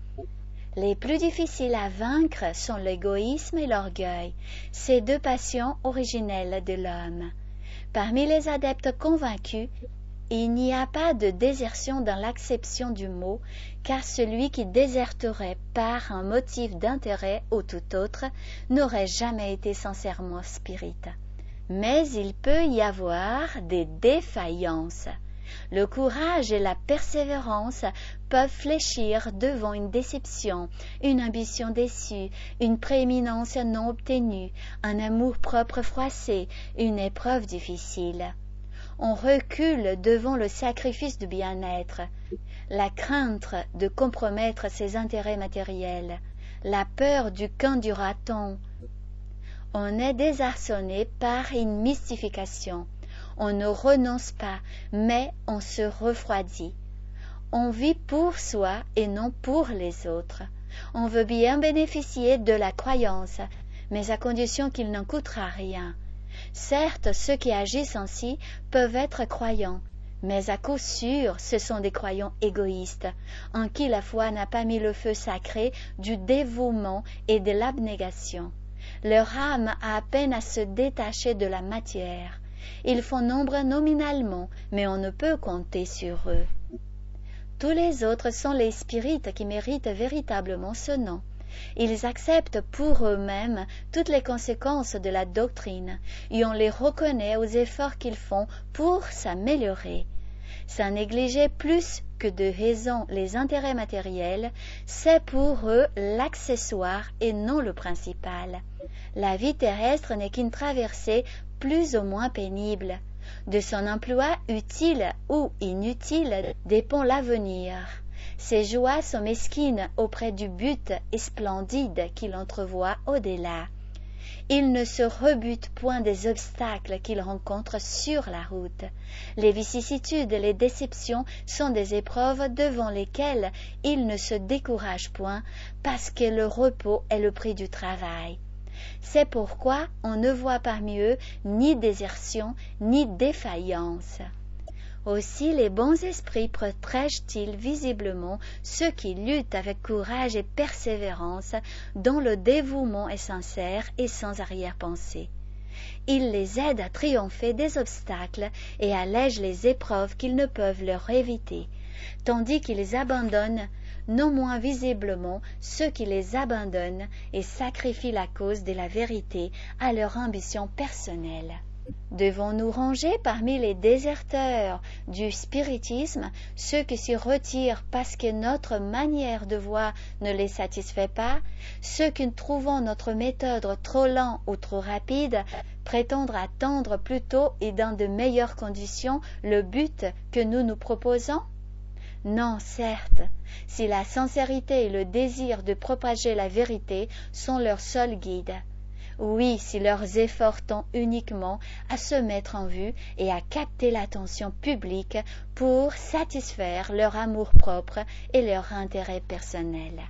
Les plus difficiles à vaincre sont l'égoïsme et l'orgueil, ces deux passions originelles de l'homme. Parmi les adeptes convaincus, il n'y a pas de désertion dans l'acception du mot, car celui qui déserterait par un motif d'intérêt ou tout autre n'aurait jamais été sincèrement spirite. Mais il peut y avoir des défaillances. Le courage et la persévérance peuvent fléchir devant une déception, une ambition déçue, une prééminence non obtenue, un amour-propre froissé, une épreuve difficile. On recule devant le sacrifice du bien-être, la crainte de compromettre ses intérêts matériels, la peur du qu'en dira-t-on. On est désarçonné par une mystification. On ne renonce pas, mais on se refroidit. On vit pour soi et non pour les autres. On veut bien bénéficier de la croyance, mais à condition qu'il n'en coûtera rien. Certes, ceux qui agissent ainsi peuvent être croyants, mais à coup sûr, ce sont des croyants égoïstes, en qui la foi n'a pas mis le feu sacré du dévouement et de l'abnégation. Leur âme a à peine à se détacher de la matière. Ils font nombre nominalement, mais on ne peut compter sur eux. Tous les autres sont les spirites qui méritent véritablement ce nom. Ils acceptent pour eux-mêmes toutes les conséquences de la doctrine, et on les reconnaît aux efforts qu'ils font pour s'améliorer. Sans négliger plus que de raison les intérêts matériels, c'est pour eux l'accessoire et non le principal. La vie terrestre n'est qu'une traversée plus ou moins pénible. De son emploi utile ou inutile dépend l'avenir. Ses joies sont mesquines auprès du but et splendide qu'il entrevoit au-delà. Il ne se rebute point des obstacles qu'il rencontre sur la route. Les vicissitudes et les déceptions sont des épreuves devant lesquelles il ne se décourage point, parce que le repos est le prix du travail. C'est pourquoi on ne voit parmi eux ni désertion ni défaillance. Aussi les bons esprits protègent-ils visiblement ceux qui luttent avec courage et persévérance, dont le dévouement est sincère et sans arrière-pensée. Ils les aident à triompher des obstacles et allègent les épreuves qu'ils ne peuvent leur éviter, tandis qu'ils abandonnent non moins visiblement ceux qui les abandonnent et sacrifient la cause de la vérité à leur ambition personnelle. Devons-nous ranger parmi les déserteurs du spiritisme ceux qui s'y retirent parce que notre manière de voir ne les satisfait pas, ceux qui, trouvant notre méthode trop lente ou trop rapide, prétendent attendre plus tôt et dans de meilleures conditions le but que nous nous proposons? Non, certes, si la sincérité et le désir de propager la vérité sont leurs seuls guides. Oui, si leurs efforts tendent uniquement à se mettre en vue et à capter l'attention publique pour satisfaire leur amour-propre et leur intérêt personnel.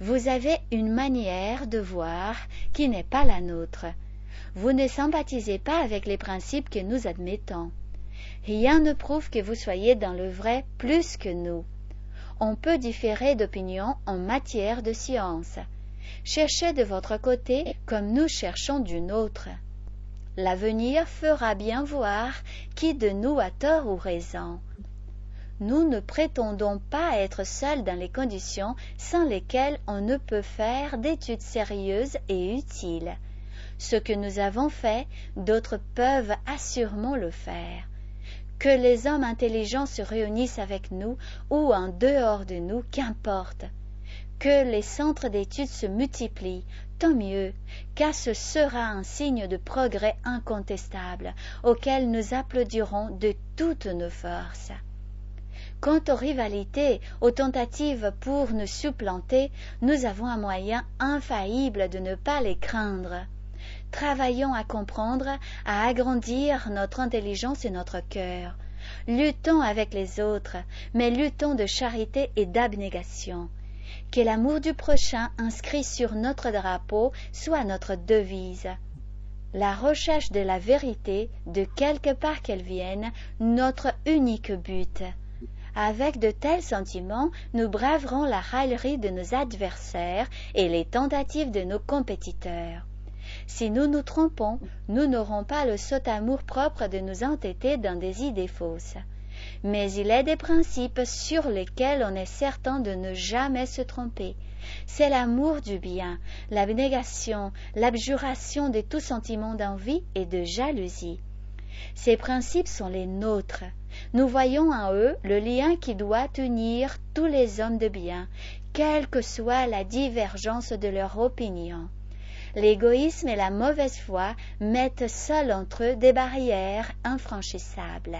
Vous avez une manière de voir qui n'est pas la nôtre. Vous ne sympathisez pas avec les principes que nous admettons. Rien ne prouve que vous soyez dans le vrai plus que nous. On peut différer d'opinion en matière de science. Cherchez de votre côté comme nous cherchons du nôtre. L'avenir fera bien voir qui de nous a tort ou raison. Nous ne prétendons pas être seuls dans les conditions sans lesquelles on ne peut faire d'études sérieuses et utiles. Ce que nous avons fait, d'autres peuvent assurément le faire. Que les hommes intelligents se réunissent avec nous ou en dehors de nous, qu'importe. Que les centres d'études se multiplient, tant mieux, car ce sera un signe de progrès incontestable, auquel nous applaudirons de toutes nos forces. Quant aux rivalités, aux tentatives pour nous supplanter, nous avons un moyen infaillible de ne pas les craindre. travaillons à comprendre, à agrandir notre intelligence et notre cœur. Luttons avec les autres, mais luttons de charité et d'abnégation. Que l'amour du prochain inscrit sur notre drapeau soit notre devise. La recherche de la vérité, de quelque part qu'elle vienne, notre unique but. Avec de tels sentiments, nous braverons la raillerie de nos adversaires et les tentatives de nos compétiteurs. Si nous nous trompons, nous n'aurons pas le sot amour-propre de nous entêter dans des idées fausses. Mais il est des principes sur lesquels on est certain de ne jamais se tromper. C'est l'amour du bien, l'abnégation, l'abjuration de tout sentiment d'envie et de jalousie. Ces principes sont les nôtres. Nous voyons en eux le lien qui doit unir tous les hommes de bien, quelle que soit la divergence de leur opinion. L'égoïsme et la mauvaise foi mettent seuls entre eux des barrières infranchissables.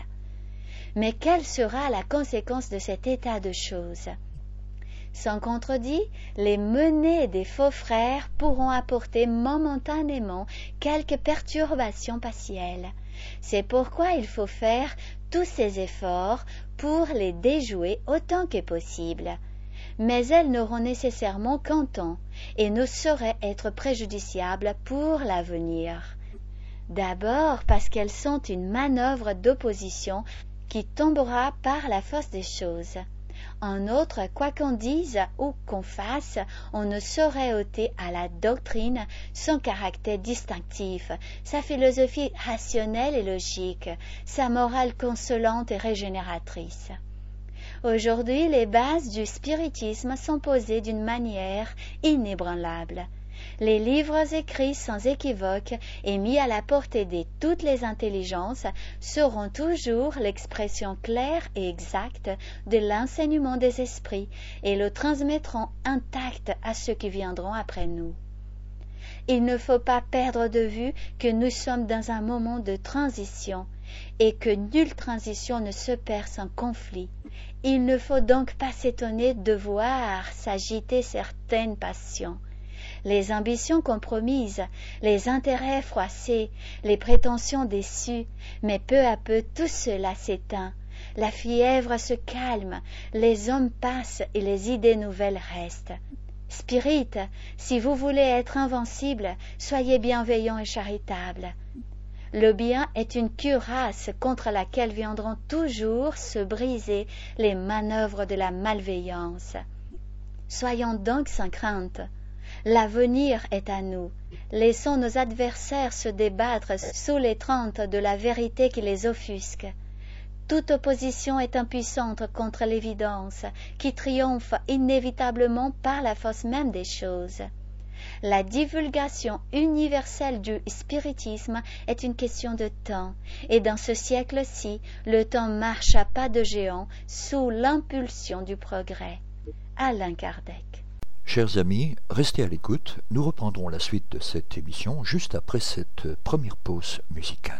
Mais quelle sera la conséquence de cet état de choses? Sans contredit, les menées des faux frères pourront apporter momentanément quelques perturbations partielles. C'est pourquoi il faut faire tous ces efforts pour les déjouer autant que possible. Mais elles n'auront nécessairement qu'un temps et ne sauraient être préjudiciables pour l'avenir. D'abord parce qu'elles sont une manœuvre d'opposition qui tombera par la force des choses. En outre, quoi qu'on dise ou qu'on fasse, on ne saurait ôter à la doctrine son caractère distinctif, sa philosophie rationnelle et logique, sa morale consolante et régénératrice. Aujourd'hui, les bases du spiritisme sont posées d'une manière inébranlable. Les livres écrits sans équivoque et mis à la portée de toutes les intelligences seront toujours l'expression claire et exacte de l'enseignement des esprits et le transmettront intact à ceux qui viendront après nous. Il ne faut pas perdre de vue que nous sommes dans un moment de transition et que nulle transition ne se perd sans conflit. Il ne faut donc pas s'étonner de voir s'agiter certaines passions. Les ambitions compromises, les intérêts froissés, les prétentions déçues, mais peu à peu tout cela s'éteint. La fièvre se calme, les hommes passent et les idées nouvelles restent. Spirit, si vous voulez être invincible, soyez bienveillant et charitable. Le bien est une cuirasse contre laquelle viendront toujours se briser les manœuvres de la malveillance. Soyons donc sans crainte. L'avenir est à nous. Laissons nos adversaires se débattre sous l'étreinte de la vérité qui les offusque. Toute opposition est impuissante contre l'évidence, qui triomphe inévitablement par la force même des choses. La divulgation universelle du spiritisme est une question de temps, et dans ce siècle-ci, le temps marche à pas de géant sous l'impulsion du progrès. Allan Kardec. Chers amis, restez à l'écoute, nous reprendrons la suite de cette émission juste après cette première pause musicale.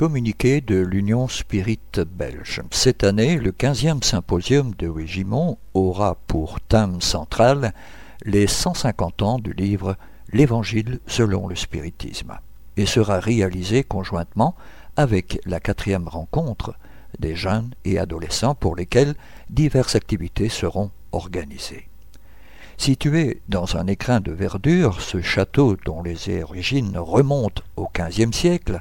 communiqué de l'Union Spirite belge. Cette année, le 15e symposium de Wégimont aura pour thème central les 150 ans du livre « L'Évangile selon le spiritisme » et sera réalisé conjointement avec la 4e rencontre des jeunes et adolescents pour lesquels diverses activités seront organisées. Situé dans un écrin de verdure, ce château dont les origines remontent au XVe siècle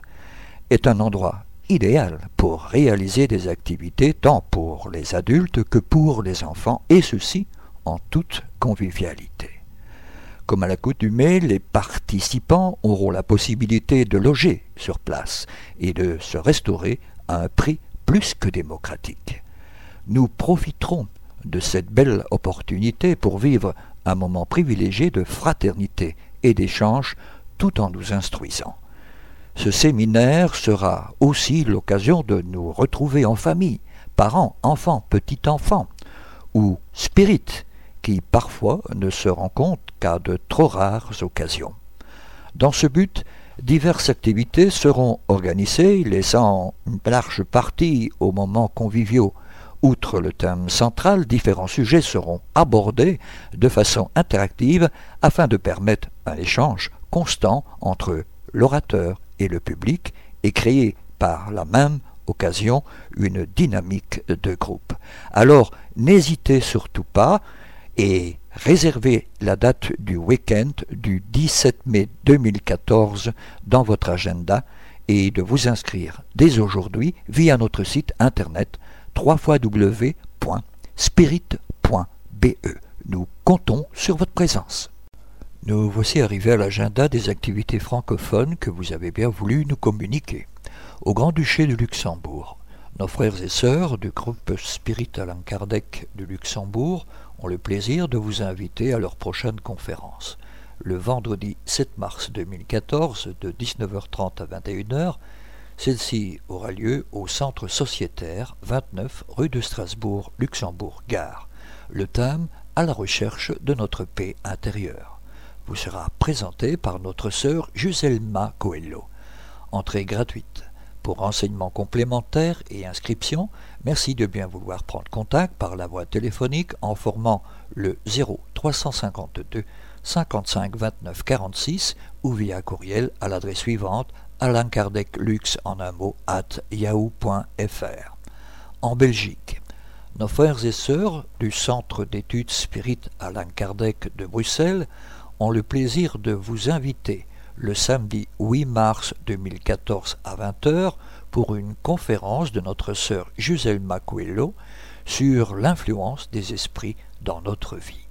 est un endroit idéal pour réaliser des activités tant pour les adultes que pour les enfants, et ceci en toute convivialité. Comme à l'accoutumée, les participants auront la possibilité de loger sur place et de se restaurer à un prix plus que démocratique. Nous profiterons de cette belle opportunité pour vivre un moment privilégié de fraternité et d'échange tout en nous instruisant. Ce séminaire sera aussi l'occasion de nous retrouver en famille, parents, enfants, petits-enfants, ou spirites qui parfois ne se rencontrent qu'à de trop rares occasions. Dans ce but, diverses activités seront organisées, laissant une large partie aux moments conviviaux. Outre le thème central, différents sujets seront abordés de façon interactive afin de permettre un échange constant entre l'orateur et le public et créer par la même occasion une dynamique de groupe. Alors, n'hésitez surtout pas et réservez la date du week-end du 17 mai 2014 dans votre agenda et de vous inscrire dès aujourd'hui via notre site internet www.spirit.be. Nous comptons sur votre présence. Nous voici arrivés à l'agenda des activités francophones que vous avez bien voulu nous communiquer. Au Grand-Duché de Luxembourg, nos frères et sœurs du groupe Spirit Allan Kardec de Luxembourg ont le plaisir de vous inviter à leur prochaine conférence. Le vendredi 7 mars 2014 de 19h30 à 21h, celle-ci aura lieu au Centre sociétaire, 29 rue de Strasbourg, Luxembourg-Gare. Le thème « À la recherche de notre paix intérieure » vous sera présenté par notre sœur Juselma Coelho. Entrée gratuite. Pour renseignements complémentaires et inscriptions, merci de bien vouloir prendre contact par la voie téléphonique en formant le 0352 55 29 46 ou via courriel à l'adresse suivante Allan Kardec Lux en un mot @yahoo.fr. En Belgique, nos frères et sœurs du Centre d'études spirites Allan Kardec de Bruxelles ont le plaisir de vous inviter le samedi 8 mars 2014 à 20h pour une conférence de notre sœur Juselma Coelho sur l'influence des esprits dans notre vie.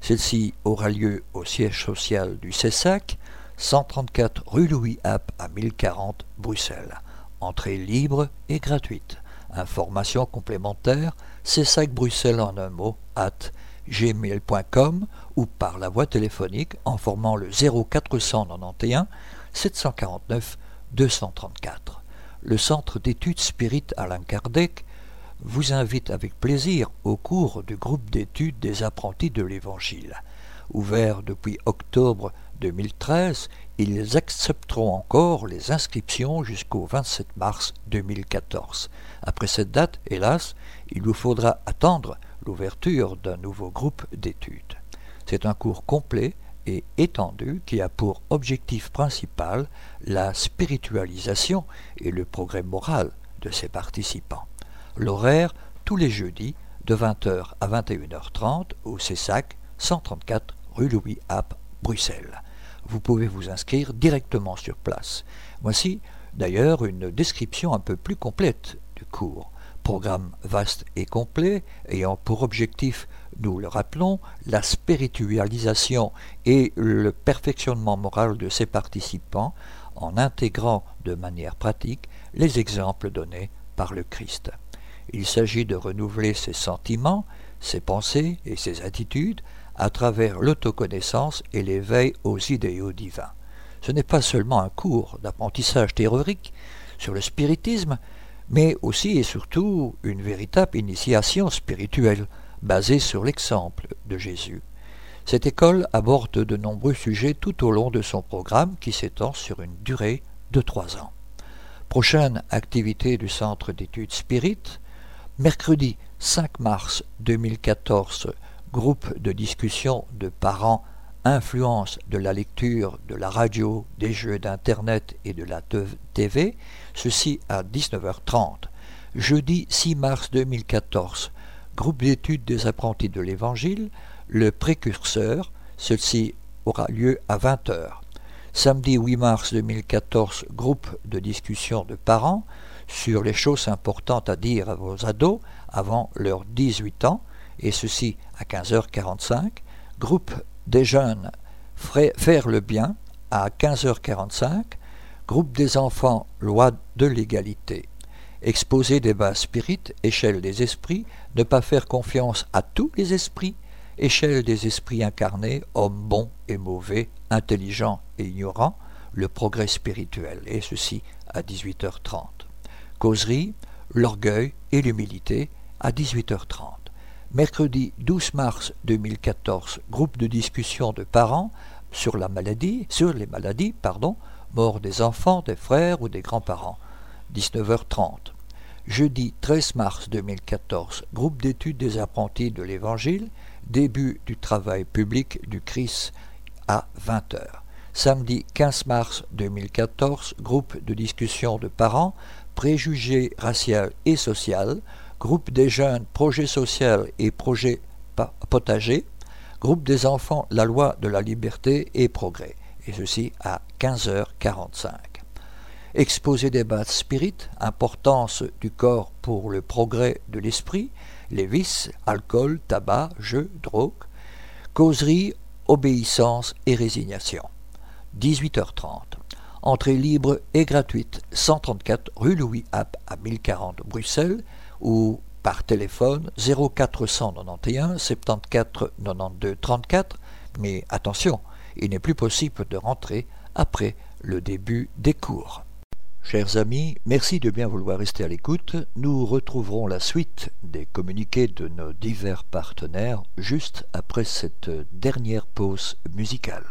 Celle-ci aura lieu au siège social du CESAC, 134 rue Louis App à 1040 Bruxelles. Entrée libre et gratuite. Informations complémentaires, cessacbruxelles en un mot @gmail.com ou par la voie téléphonique en formant le 0491 749 234. Le Centre d'études spirites Allan Kardec vous invite avec plaisir au cours du groupe d'études des apprentis de l'Évangile. Ouvert depuis octobre 2013, ils accepteront encore les inscriptions jusqu'au 27 mars 2014. Après cette date, hélas, il vous faudra attendre l'ouverture d'un nouveau groupe d'études. C'est un cours complet et étendu qui a pour objectif principal la spiritualisation et le progrès moral de ses participants. L'horaire, tous les jeudis, de 20h à 21h30 au CESAC, 134 rue Louis App, Bruxelles. Vous pouvez vous inscrire directement sur place. Voici d'ailleurs une description un peu plus complète du cours. Programme vaste et complet, ayant pour objectif, nous le rappelons, la spiritualisation et le perfectionnement moral de ses participants en intégrant de manière pratique les exemples donnés par le Christ. Il s'agit de renouveler ses sentiments, ses pensées et ses attitudes à travers l'autoconnaissance et l'éveil aux idéaux divins. Ce n'est pas seulement un cours d'apprentissage théorique sur le spiritisme, mais aussi et surtout une véritable initiation spirituelle basée sur l'exemple de Jésus. Cette école aborde de nombreux sujets tout au long de son programme qui s'étend sur une durée de 3 ans. Prochaine activité du Centre d'études spirites, mercredi 5 mars 2014, groupe de discussion de parents, influence de la lecture, de la radio, des jeux d'internet et de la TV, ceci à 19h30. Jeudi 6 mars 2014, groupe d'études des apprentis de l'Évangile, le précurseur, ceci aura lieu à 20h. Samedi 8 mars 2014, groupe de discussion de parents sur les choses importantes à dire à vos ados avant leurs 18 ans, et ceci à 15h45. Groupe des jeunes, faire le bien à 15h45. Groupe des enfants, loi de l'égalité. Exposé débat spirites, échelle des esprits, ne pas faire confiance à tous les esprits. Échelle des esprits incarnés, hommes bons et mauvais, intelligents et ignorants, le progrès spirituel, et ceci à 18h30. Causerie, l'orgueil et l'humilité, à 18h30. Mercredi 12 mars 2014, groupe de discussion de parents sur la maladie, sur les maladies, mort des enfants, des frères ou des grands-parents, 19h30. Jeudi 13 mars 2014, groupe d'études des apprentis de l'Évangile, début du travail public du Christ à 20h. Samedi 15 mars 2014, groupe de discussion de parents, préjugés racial et social, groupe des jeunes, projet social et projet potager, groupe des enfants, la loi de la liberté et progrès, et ceci à 15h45. Exposé débat spirites, importance du corps pour le progrès de l'esprit, les vices, alcool, tabac, jeux, drogue, causerie, obéissance et résignation. 18h30. Entrée libre et gratuite, 134 rue Louis App à 1040 Bruxelles ou par téléphone 0491 74 92 34. Mais attention, il n'est plus possible de rentrer après le début des cours. Chers amis, merci de bien vouloir rester à l'écoute. Nous retrouverons la suite des communiqués de nos divers partenaires juste après cette dernière pause musicale.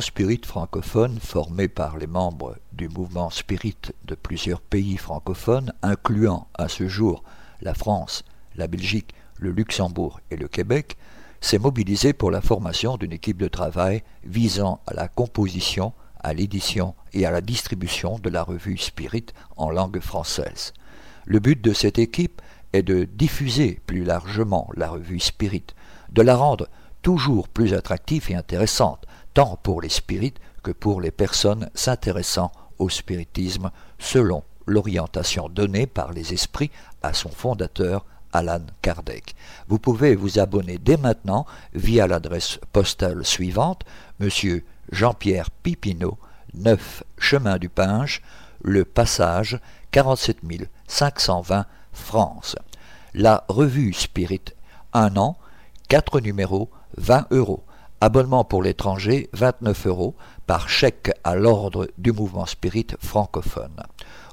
Spirit francophone, formé par les membres du mouvement Spirit de plusieurs pays francophones, incluant à ce jour la France, la Belgique, le Luxembourg et le Québec, s'est mobilisé pour la formation d'une équipe de travail visant à la composition, à l'édition et à la distribution de la revue Spirit en langue française. Le but de cette équipe est de diffuser plus largement la revue Spirit, de la rendre toujours plus attractive et intéressante, tant pour les spirites que pour les personnes s'intéressant au spiritisme, selon l'orientation donnée par les esprits à son fondateur, Allan Kardec. Vous pouvez vous abonner dès maintenant via l'adresse postale suivante, Monsieur Jean-Pierre Pipineau, 9 Chemin du Pinge, Le Passage, 47 520 France. La revue Spirit, 1 an, 4 numéros, 20 €. Abonnement pour l'étranger, 29 € par chèque à l'ordre du mouvement Spirit francophone.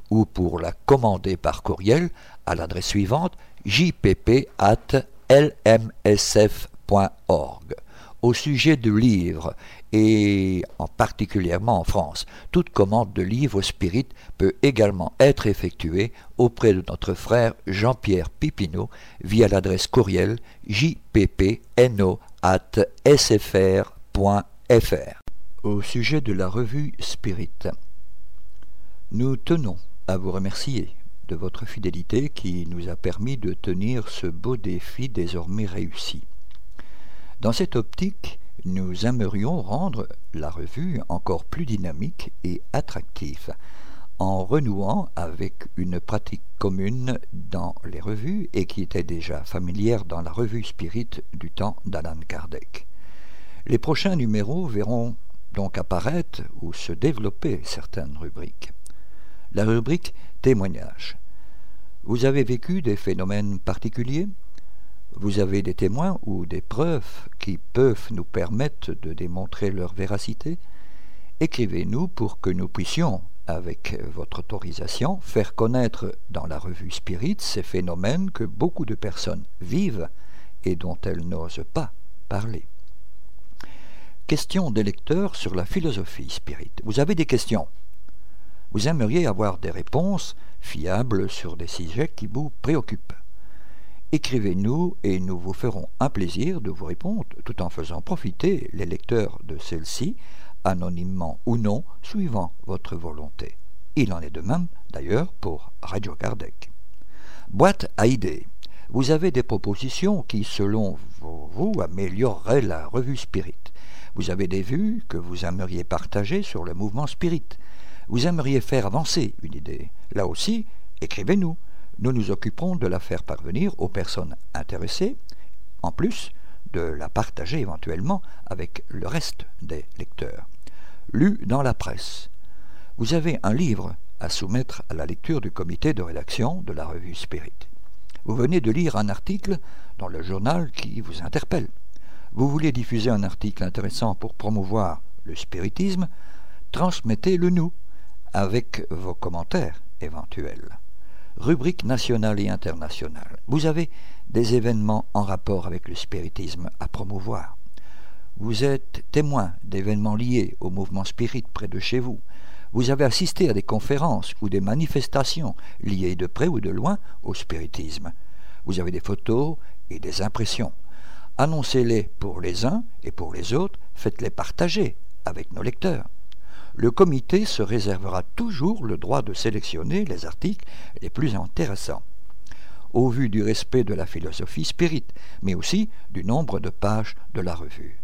ou pour la commander par courriel à l'adresse suivante jpp@lmsf.org. Au sujet de livres, et en particulièrement en France, toute commande de livres spirit peut également être effectuée auprès de notre frère Jean-Pierre Pipineau via l'adresse courriel jppno@sfr.fr. Au sujet de la revue Spirit, nous tenons à vous remercier de votre fidélité qui nous a permis de tenir ce beau défi désormais réussi. Dans cette optique, nous aimerions rendre la revue encore plus dynamique et attractive en renouant avec une pratique commune dans les revues et qui était déjà familière dans la revue Spirit du temps d'Allan Kardec. Les prochains numéros verront donc apparaître ou se développer certaines rubriques. La rubrique « Témoignages ». Vous avez vécu des phénomènes particuliers ? Vous avez des témoins ou des preuves qui peuvent nous permettre de démontrer leur véracité ? Écrivez-nous pour que nous puissions, avec votre autorisation, faire connaître dans la revue Spirit ces phénomènes que beaucoup de personnes vivent et dont elles n'osent pas parler. Questions des lecteurs sur la philosophie Spirit. Vous avez des questions ? Vous aimeriez avoir des réponses fiables sur des sujets qui vous préoccupent. Écrivez-nous et nous vous ferons un plaisir de vous répondre tout en faisant profiter les lecteurs de celle-ci, anonymement ou non, suivant votre volonté. Il en est de même, d'ailleurs, pour Radio Kardec. Boîte à idées. Vous avez des propositions qui, selon vous, amélioreraient la revue Spirit. Vous avez des vues que vous aimeriez partager sur le mouvement Spirit. Vous aimeriez faire avancer une idée. Là aussi, écrivez-nous. Nous nous occuperons de la faire parvenir aux personnes intéressées, en plus de la partager éventuellement avec le reste des lecteurs. Lu dans la presse. Vous avez un livre à soumettre à la lecture du comité de rédaction de la revue Spirit. Vous venez de lire un article dans le journal qui vous interpelle. Vous voulez diffuser un article intéressant pour promouvoir le spiritisme, transmettez-le nous avec vos commentaires éventuels. Rubrique nationale et internationale. Vous avez des événements en rapport avec le spiritisme à promouvoir. Vous êtes témoin d'événements liés au mouvement spirit près de chez vous. Vous avez assisté à des conférences ou des manifestations liées de près ou de loin au spiritisme. Vous avez des photos et des impressions. Annoncez-les pour les uns et pour les autres, faites-les partager avec nos lecteurs. Le comité se réservera toujours le droit de sélectionner les articles les plus intéressants, au vu du respect de la philosophie spirit, mais aussi du nombre de pages de la revue.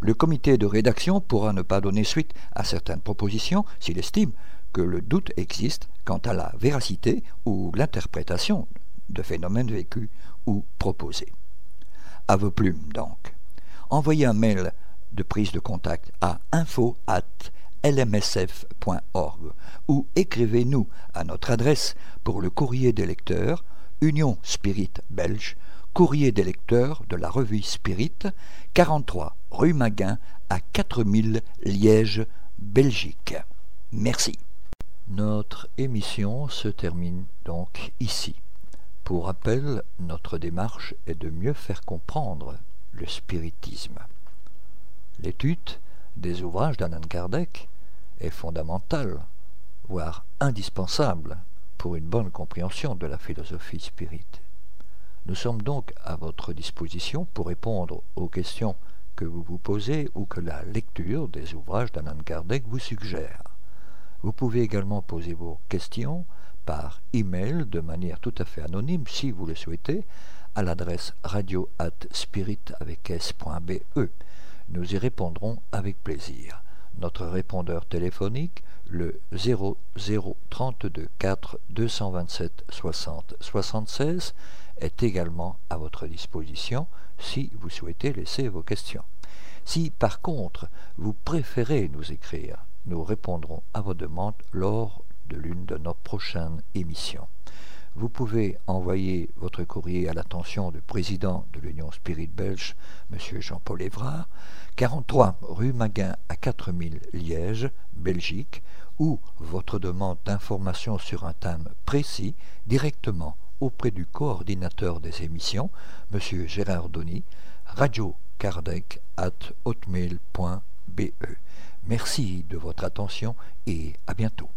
Le comité de rédaction pourra ne pas donner suite à certaines propositions s'il estime que le doute existe quant à la véracité ou l'interprétation de phénomènes vécus ou proposés. À vos plumes, donc. Envoyez un mail de prise de contact à info@lmsf.org ou écrivez-nous à notre adresse pour le courrier des lecteurs Union Spirit Belge, courrier des lecteurs de la revue Spirit, 43 rue Maguin à 4000 Liège, Belgique. Merci. Notre émission se termine donc ici. Pour rappel, notre démarche est de mieux faire comprendre le spiritisme. L'étude des ouvrages d'Allan Kardec est fondamentale, voire indispensable, pour une bonne compréhension de la philosophie spirit. Nous sommes donc à votre disposition pour répondre aux questions que vous vous posez ou que la lecture des ouvrages d'Allan Kardec vous suggère. Vous pouvez également poser vos questions par e-mail de manière tout à fait anonyme, si vous le souhaitez, à l'adresse radio@spirit.be. Nous y répondrons avec plaisir. Notre répondeur téléphonique, le 0032 4 227 60 76, est également à votre disposition si vous souhaitez laisser vos questions. Si par contre vous préférez nous écrire, nous répondrons à vos demandes lors de l'une de nos prochaines émissions. vous pouvez envoyer votre courrier à l'attention du président de l'Union Spirit belge, M. Jean-Paul Evrard, 43 rue Maguin à 4000 Liège, Belgique, ou votre demande d'information sur un thème précis directement auprès du coordinateur des émissions, M. Gérard Donny, radiokardec@hotmail.be. Merci de votre attention et à bientôt.